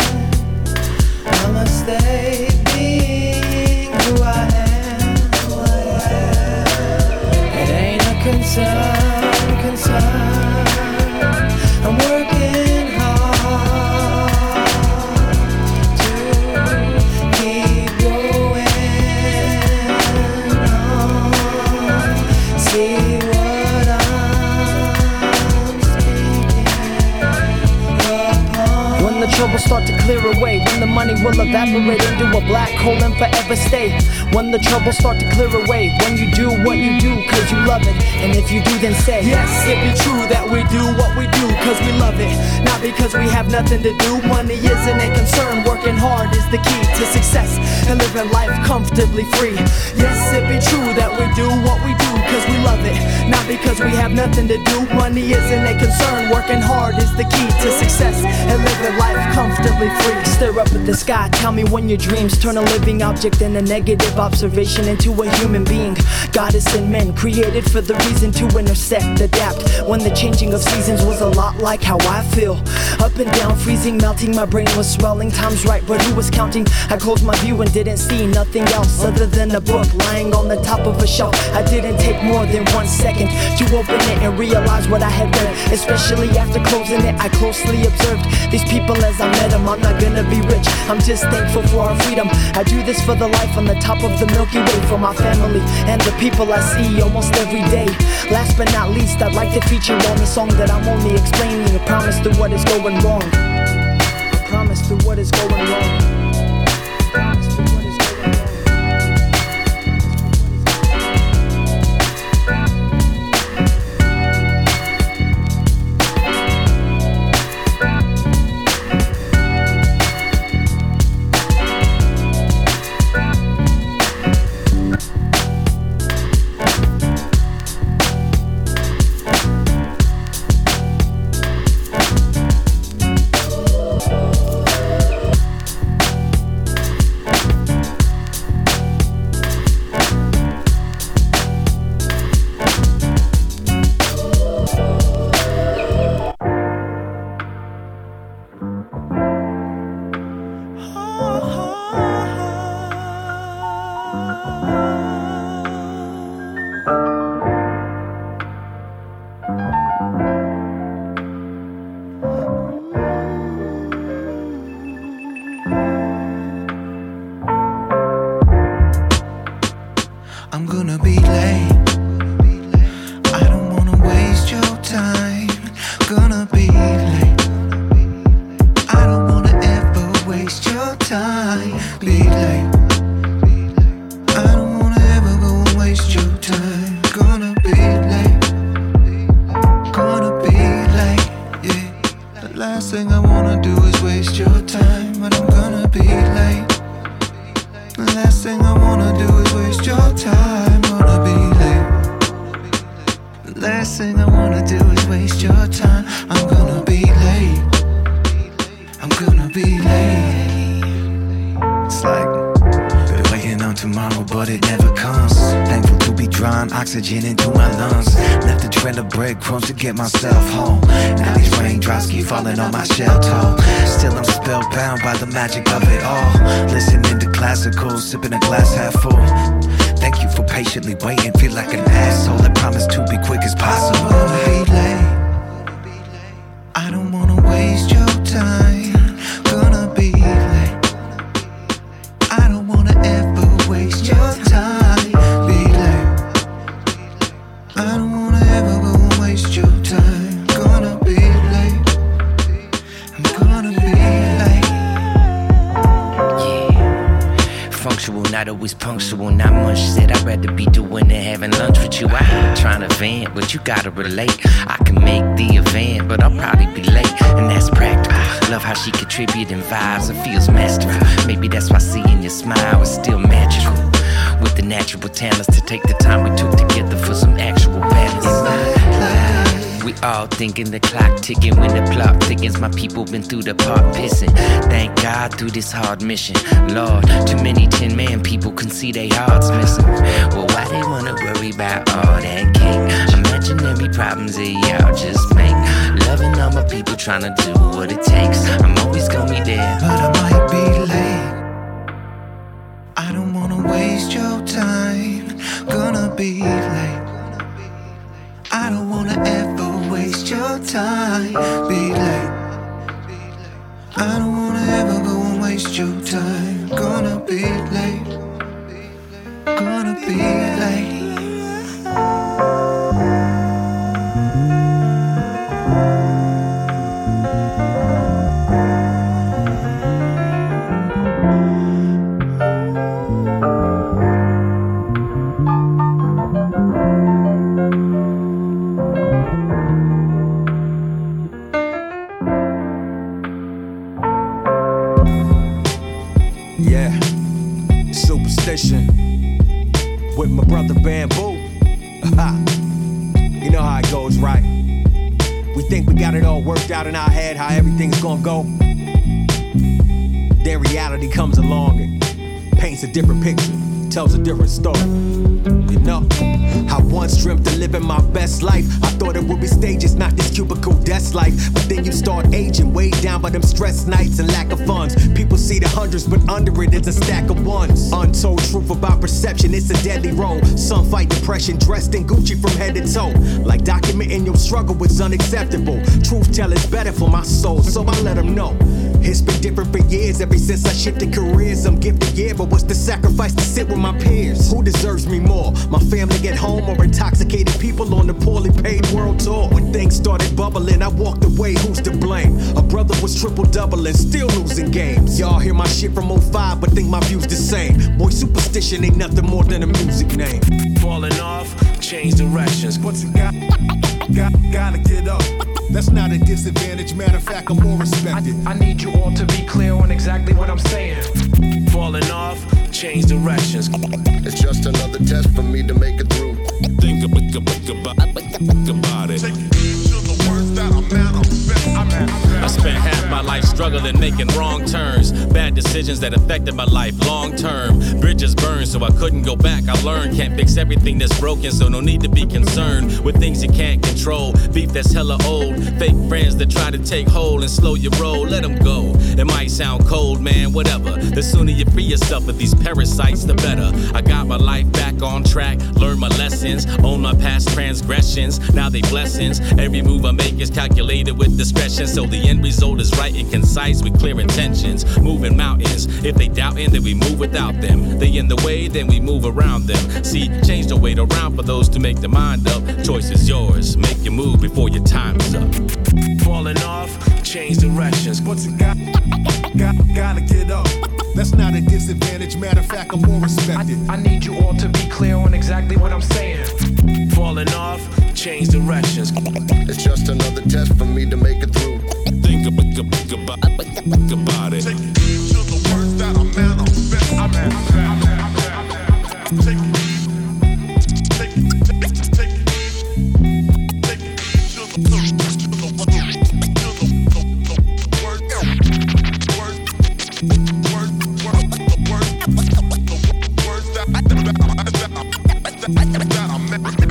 I must stay being who I am. It ain't a concern. I'm working troubles start to clear away, when the money will evaporate into a black hole and forever stay. When the troubles start to clear away, when you do what you do cause you love it, and if you do then say. Yes, it be true that we do what we do cause we love it, not because we have nothing to do. Money isn't a concern, working hard is the key to success and living life comfortably free. Yes, it be true that we do what we do cause we love it, not because we have nothing to do. Money isn't a concern, working hard is the key to success and living life comfortably free. Stare up at the sky, tell me when your dreams turn a living object and a negative observation into a human being. Goddess and men created for the reason to intersect, adapt. When the changing of seasons was a lot like how I feel, up and down, freezing, melting, my brain was swelling. Time's right, but who was counting? I closed my view and didn't see nothing else other than a book lying on the top of a shelf. I didn't take more than 1 second to open it and realize what I had read. Especially after closing it, I closely observed these people as I met him. I'm not gonna be rich, I'm just thankful for our freedom. I do this for the life on the top of the Milky Way, for my family and the people I see almost every day. Last but not least, I'd like to feature on the song that I'm only explaining a promise through what is going wrong. A promise through what is going wrong. Last thing I wanna do is waste your time. I'm gonna be late. oxygen into my lungs. Left a trail of breadcrumbs to get myself home. Now these raindrops keep falling on my shell toe. Still I'm spellbound by the magic of it all. Listening to classicals, sipping a glass half full. Thank you for patiently waiting. Feel like an asshole. I promise to be quick as possible. I don't wanna be late. I don't wanna waste your time. Gonna be late. I don't wanna ever waste your time. Be late. I don't wanna ever go waste your time. Gonna be late. I'm gonna be late. Yeah. Functional, not always punctual. Not much said. I'd rather be doing than having lunch with you. I ain't trying to vent, but you gotta relate. I can make the event, but I'll probably be late. And that's practical. Love how she contributing vibes. It feels masterful. Maybe that's why seeing your smile is still magical. With the natural talents to take the time we took together for some actual balance. We all thinking the clock ticking when the plot thickens. My people been through the park pissing. Thank God through this hard mission. Lord, too many 10-man people can see they hearts missing. Well, why they wanna worry about all that cake? Imaginary problems that y'all just make. Loving all my people trying to do what it takes. I'm always gonna be there, but I might be late. I don't wanna waste your time. Gonna be late. I don't wanna ever waste your time. Be late. I don't wanna ever go and waste your time. Gonna be late. Gonna be late. With my brother Bamboo. You know how it goes, right? We think we got it all worked out in our head, how everything's gonna go. Then reality comes along and paints a different picture, tells a different story. You know, I once dreamt of living my best life. I thought it would be stages, not this cubicle desk life. But then you start aging, weighed down by them stress nights and lack of funds. People see the hundreds, but under it is a stack of ones. Untold truth about perception, it's a deadly road. Some fight depression, dressed in Gucci from head to toe. Like documenting your struggle was unacceptable. Truth telling's better for my soul, so I let them know. It's been different for years, ever since I shifted careers. I'm gifted, yeah, but what's the sacrifice to sit with my peers? Who deserves me more? My family at home or intoxicated people on the poorly paid world tour? When things started bubbling, I walked away, who's to blame? A brother was triple-doubling, still losing games. Y'all hear my shit from 05, but think my view's the same. Boy, superstition ain't nothing more than a music name. Falling off, change directions. What's it gotta get up. That's not a disadvantage, matter of fact, I'm more respected. I need you all to be clear on exactly what I'm saying. Falling off, change directions. It's just another test for me to make it through. Think about it. Take it to the words that I'm at, I spent half my life struggling, making wrong turns. Bad decisions that affected my life long term. Bridges burned, so I couldn't go back. I learned can't fix everything that's broken, so no need to be concerned with things you can't control. Beef that's hella old. Fake friends that try to take hold and slow your roll. Let them go. It might sound cold, man, whatever. The sooner you free yourself of these parasites, the better. I got my life back on track, learned my lessons, own my past transgressions. Now they blessings. Every move I make is calculated with discretion, so the end result is right and concise with clear intentions. Moving mountains, if they doubtin', then we move without them. They in the way, then we move around them. See, change don't wait around for those to make their mind up. Choice is yours, make your move before your time's up. Falling off, change directions. What's it gotta get up. That's not a disadvantage, matter of fact, I'm more respected. I need you all to be clear on exactly what I'm saying. Falling off, change directions. It's just another test for me to make it through. Think about it. Take heed to the words that I'm manifesting. Take heed to the words that I'm manifesting.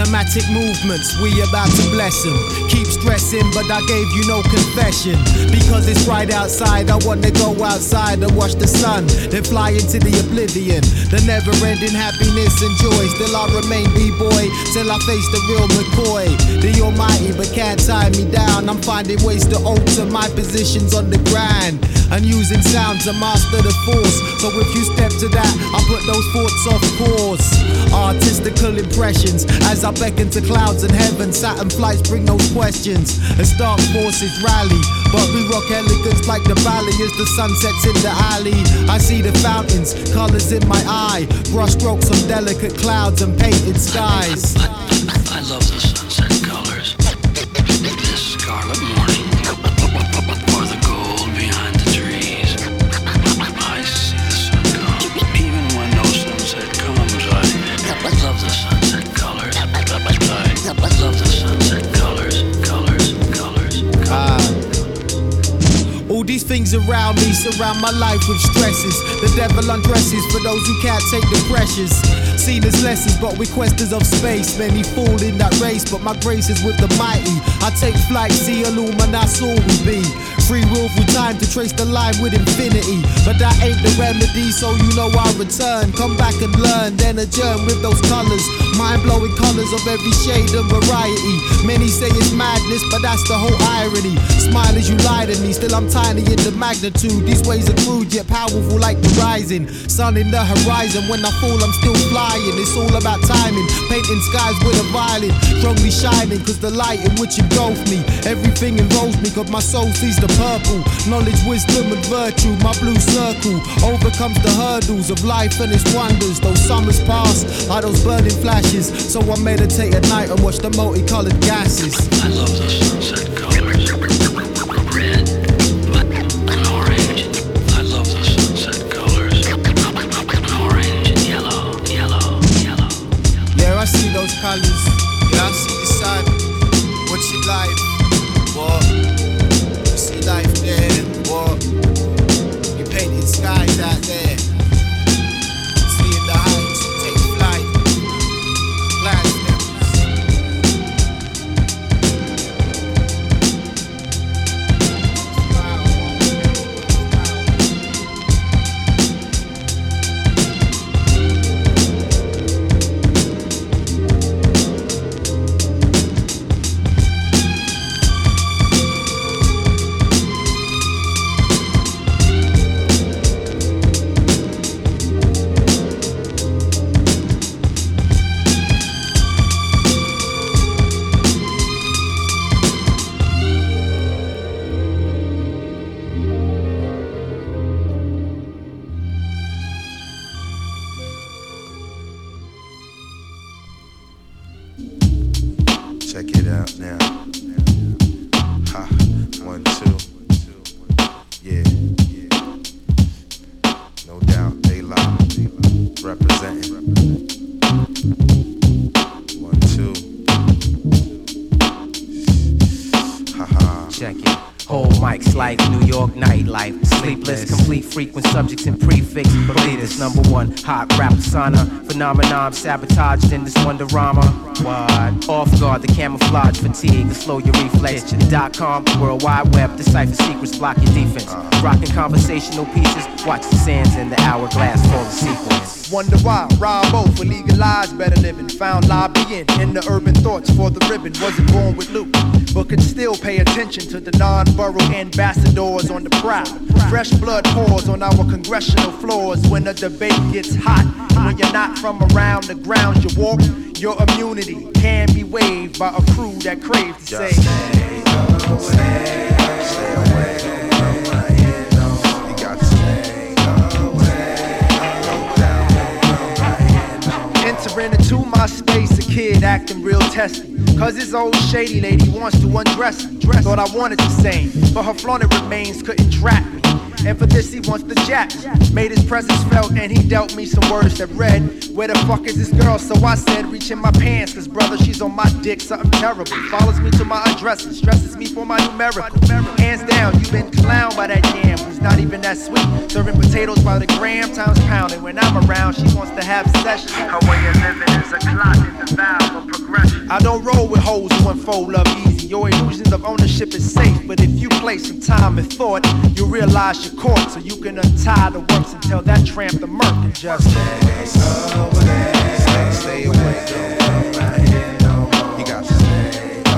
cinematic movements, we about to bless him. Keep stressing, but I gave you no confession. Because it's right outside, I wanna go outside and watch the sun, then fly into the oblivion. The never ending happiness and joy, still I remain B-boy, till I face the real McCoy. The almighty, but can't tie me down. I'm finding ways to alter my positions on the grind, and using sound to master the force. So if you step to that, I'll put those thoughts off course. Artistical impressions, as I beckon to clouds and heaven. Saturn flights bring those questions, as dark forces rally. But we rock elegance like the valley, as the sun sets in the alley. I see the fountains, colors in my eye, brush strokes on delicate clouds and painted skies. I love the sunset colors, this scarlet morning, or the gold behind the trees. I see the sun come, even when no sunset comes. I love the sunset colors, I love the sunset colors, colors. All these things around me surround my life with stresses. The devil undresses for those who can't take the pressures. Seen as lessons, but we questers of space. Many fall in that race, but my grace is with the mighty. I take flight, see a loom, and that's all we be. Free will through time to trace the line with infinity. But that ain't the remedy, so you know I'll return. Come back and learn, then adjourn with those colors. Mind-blowing colors of every shade and variety. Many say it's madness, but that's the whole irony. Smile as you lie to me, still I'm tiny in the magnitude. These ways are crude, yet powerful like the rising sun in the horizon. When I fall, I'm still flying. It's all about timing, painting skies with a violin. Strongly shining, cause the light in which engulfed me. Everything enrolls me, cause my soul sees the purple, knowledge, wisdom and virtue. My blue circle overcomes the hurdles of life and its wonders. Those summers pass like those burning flashes, so I meditate at night and watch the multicolored gases. I love the sunset colors, red and orange. I love the sunset colors, orange and yellow, yellow, yellow, yellow. Yeah, I see those colors. Yeah, I see the sun. What you like? What? Life there, war. You painted skies out there. Seeing the heights, take flight. Blast frequent subjects and prefix. Believe this, number one hot rap persona, phenomenon sabotaged in this wonderama. What? Off guard, the camouflage fatigue to slow your reflex. .com, World Wide Web, decipher secrets, block your defense. Rocking conversational pieces, watch the sands in the hourglass for the sequence. Wonder why Rob both were legalized, better living. Found lobbying in the urban thoughts for the ribbon. Wasn't born with loot, but could still pay attention to the non-borough ambassadors on the prowl. Fresh blood pours on our congressional floors when a debate gets hot. When you're not from around the grounds you walk, your immunity can be waived by a crew that craves to say, stay away, stay away. Entering into my space, a kid acting real testy, cause his old shady lady wants to undress me. Thought I wanted the same, but her flaunted remains couldn't trap me. And for this he wants the jack. Made his presence felt and he dealt me some words that read, where the fuck is this girl? So I said, reach in my pants, cause brother she's on my dick, something terrible. Follows me to my address and stresses me for my numerical. Hands down, you've been clowned by that jam. it's not even that sweet. Serving potatoes by the gram, times pounding. When I'm around, she wants to have sessions. Her way of living is a clock, it's a valve of progression. I don't roll with hoes who unfold love easy. Your illusions of ownership is safe, but if you play some time and thought, you realize you're caught, so you can untie the works and tell that tramp the murk and just stay away, don't come right here no more. You got to stay away.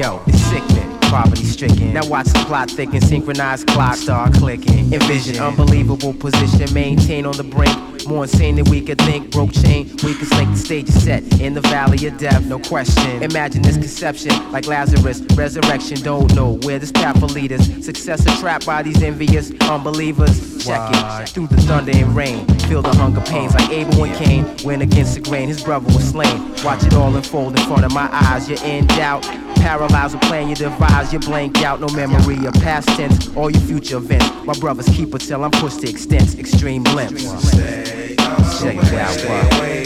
Yo, it's sickening, poverty stricken. Now watch the plot thicken, synchronized clock start clicking. Envision unbelievable position, maintain on the brink. More insane than we could think, broke chain. We could slink the stage is set in the valley of death, no question. Imagine this conception, like Lazarus, resurrection. Don't know where this path will lead us. Success is trapped by these envious unbelievers. Check it, through the thunder and rain. Feel the hunger pains like Abel and Cain. Went against the grain, his brother was slain. Watch it all unfold in front of my eyes, you're in doubt. Paralyzed with plan you devise, you blank out. No memory of past tense or your future events. My brother's keeper till I'm pushed to extents. Extreme limps. Stay check it out, stay away.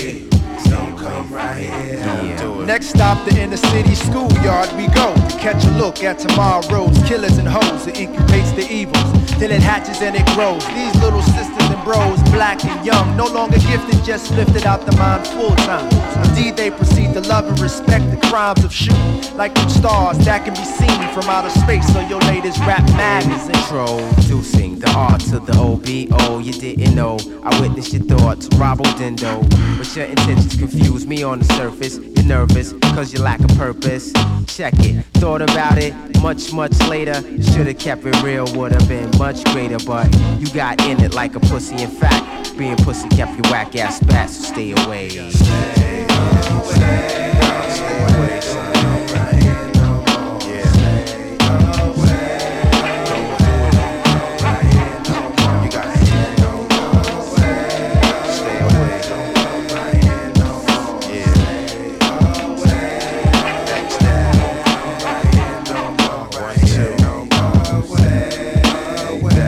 Don't come right here. Yeah. Don't do it. Next stop, the inner city schoolyard we go. To catch a look at tomorrow's killers and hoes. It incubates the evils, then it hatches and it grows. These little sisters and bros, black and young, no longer gifted, just lifted out the mind full time. Indeed, they proceed to love and respect the crimes of shooting, like them stars that can be seen from outer space. So your latest rap magazine. Introducing the art to the OBO. You didn't know, I witnessed your thoughts, Robo Dindo. But your intentions confuse me on the surface. You're nervous, cause you lack a purpose. Check it, thought about it much, much later. Should've kept it real, would've been much greater. But you got in it like a pussy. In fact, being pussy kept your whack ass back, so stay away. Stay away, stay away, son. Don't run here no more. Stay away, don't do it. Don't run here no more. You gotta hear no more. Stay away, don't run here no more. Stay away, next time. Don't run here no more. Run here no more. Stay away,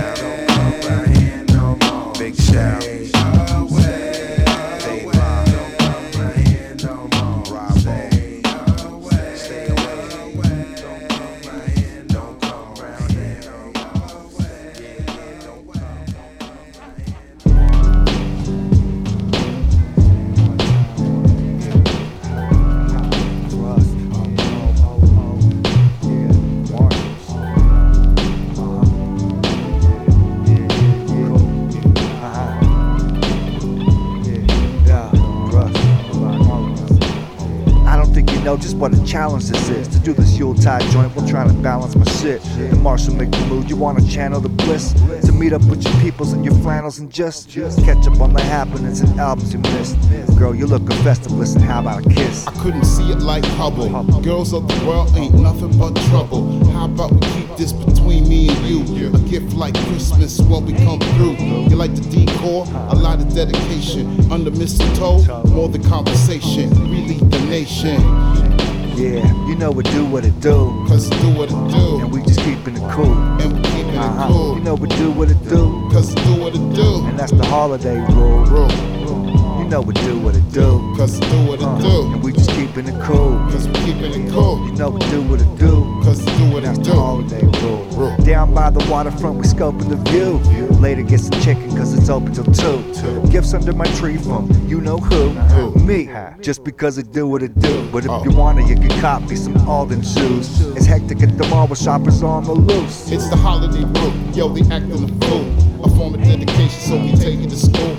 don't run here. Big shout. Stay away. Stay away. Don't come right here no more. Stay away. Stay away. Don't come right here. Don't come right here no more. Yeah, don't come right here. Know just what a challenge this is. To do this Yuletide joint while trying to balance my shit. The marshal make the mood, you wanna channel the bliss. To meet up with your peoples and your flannels and just catch up on the happenings and albums you missed. Girl, you lookin' festive, listen, how about a kiss? I couldn't see it like Hubble. Girls of the world ain't nothing but trouble. How about we keep this between me and you? A gift like Christmas, what we come through. You like the decor, a lot of dedication. Under mistletoe, more than conversation. We lead the nation. Yeah, you know we do what it do. Cause it do what it do. And we just keeping it cool. And we keeping it cool. You know we do what it do. Cause it do what it do. And that's the holiday rule. You know we do what it do. Cause it do what it do. And we just keeping it cool. Cause we keeping it cool. You know we do what it do. Cause it do what it do. And that's the holiday rule. Down by the waterfront we scoping the view. Later get some chicken cause it's open till 2. Gifts under my tree from you know who. Me, just because it do what it do. But if you want it, you can copy some Alden shoes. It's hectic at the marble shop, it's on the loose. It's the holiday group, yo, they acting a fool. A form of dedication, so we take it to school.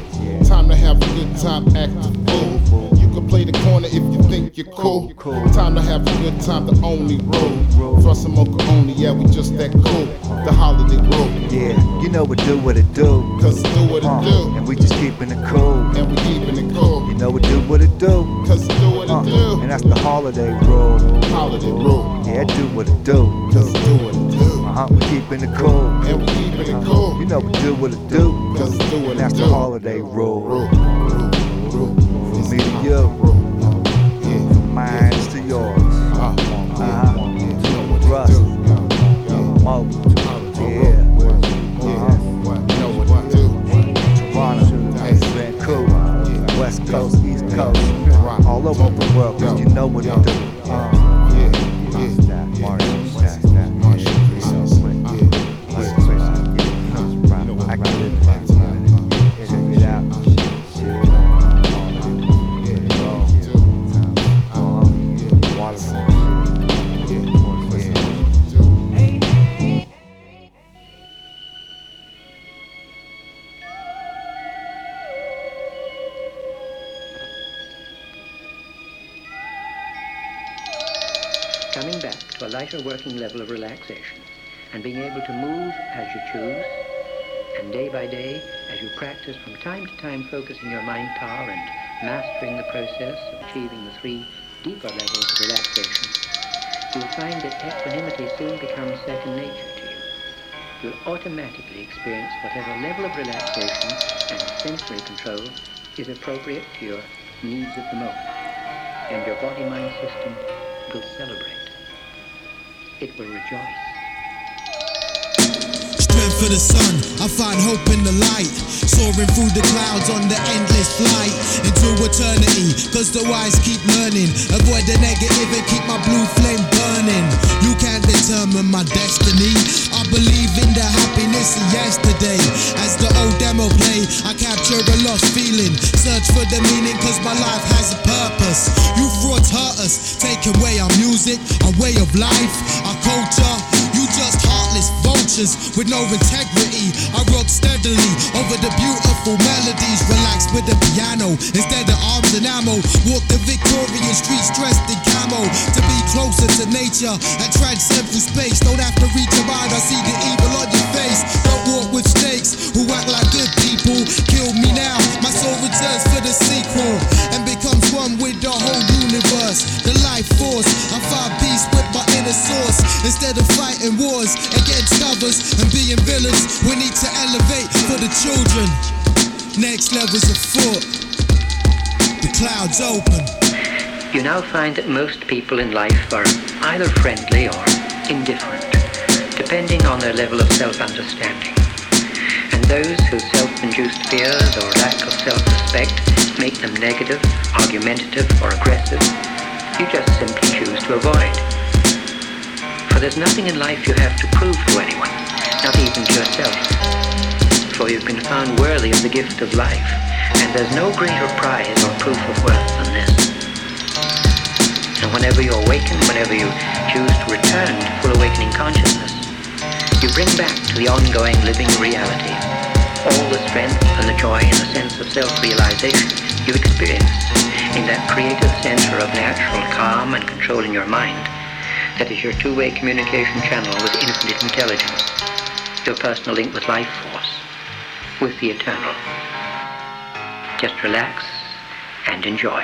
Time to have a good time, act a fool. You can play the corner if you think you're cool. Time to have a good time, the only rule. Thrust and Mocha Only, yeah, we just that cool. The holiday group. Yeah, you know it do what it do. Cause it do what it do. And we just keeping it cool. And we keeping it cool. You know it do what it do. Cause it do what it do. And that's the holiday rule. Holiday rule. Yeah, it do what it do. Cause it do what it do. We keeping it cool. And we keeping it cool. You know we do what it do. Cause it do what it do. And that's the holiday rule. From me to you. From mine to yours. Rust. Mold. West Coast, East Coast, all over the world, cause you know what it do. Martian Christmas. back to a lighter working level of relaxation and being able to move as you choose, and day by day, as you practice from time to time focusing your mind power and mastering the process of achieving the three deeper levels of relaxation, you'll find that equanimity soon becomes second nature to you. You'll automatically experience whatever level of relaxation and sensory control is appropriate to your needs at the moment, and your body-mind system will celebrate. It will rejoice. Strength for the sun, I find hope in the light, soaring through the clouds on the endless flight into eternity, cause the wise keep learning, avoid the negative and keep my blue flame burning. You can't determine my destiny, I believe in the happiness of yesterday. As the old demo play, I capture a lost feeling, search for the meaning cause my life has a purpose. You frauds hurt us, take away our music, our way of life, our culture. You just heartless vultures with no integrity. I rock steadily over the beautiful melodies, relax with the piano instead of arms and ammo. Walk the Victorian streets dressed in camo, to be closer to nature and transcend through space. Don't have to reach around, I see the evil on your face. Don't walk with snakes who act like good people. Kill me now, my soul returns for the sequel and becomes one with the whole universe. The life force, I find peace with my inner source instead of fighting in wars against others and being villains. We need to elevate for the children. Next level's afoot. The clouds open. You now find that most people in life are either friendly or indifferent, depending on their level of self-understanding. And those whose self-induced fears or lack of self-respect make them negative, argumentative, or aggressive, you just simply choose to avoid. For there's nothing in life you have to prove to anyone, not even to yourself. For you've been found worthy of the gift of life, and there's no greater prize or proof of worth than this. And whenever you awaken, whenever you choose to return to full awakening consciousness, you bring back to the ongoing living reality all the strength and the joy and the sense of self-realization you experience in that creative center of natural calm and control in your mind. That is your two-way communication channel with infinite intelligence, your personal link with life force, with the eternal. Just relax and enjoy.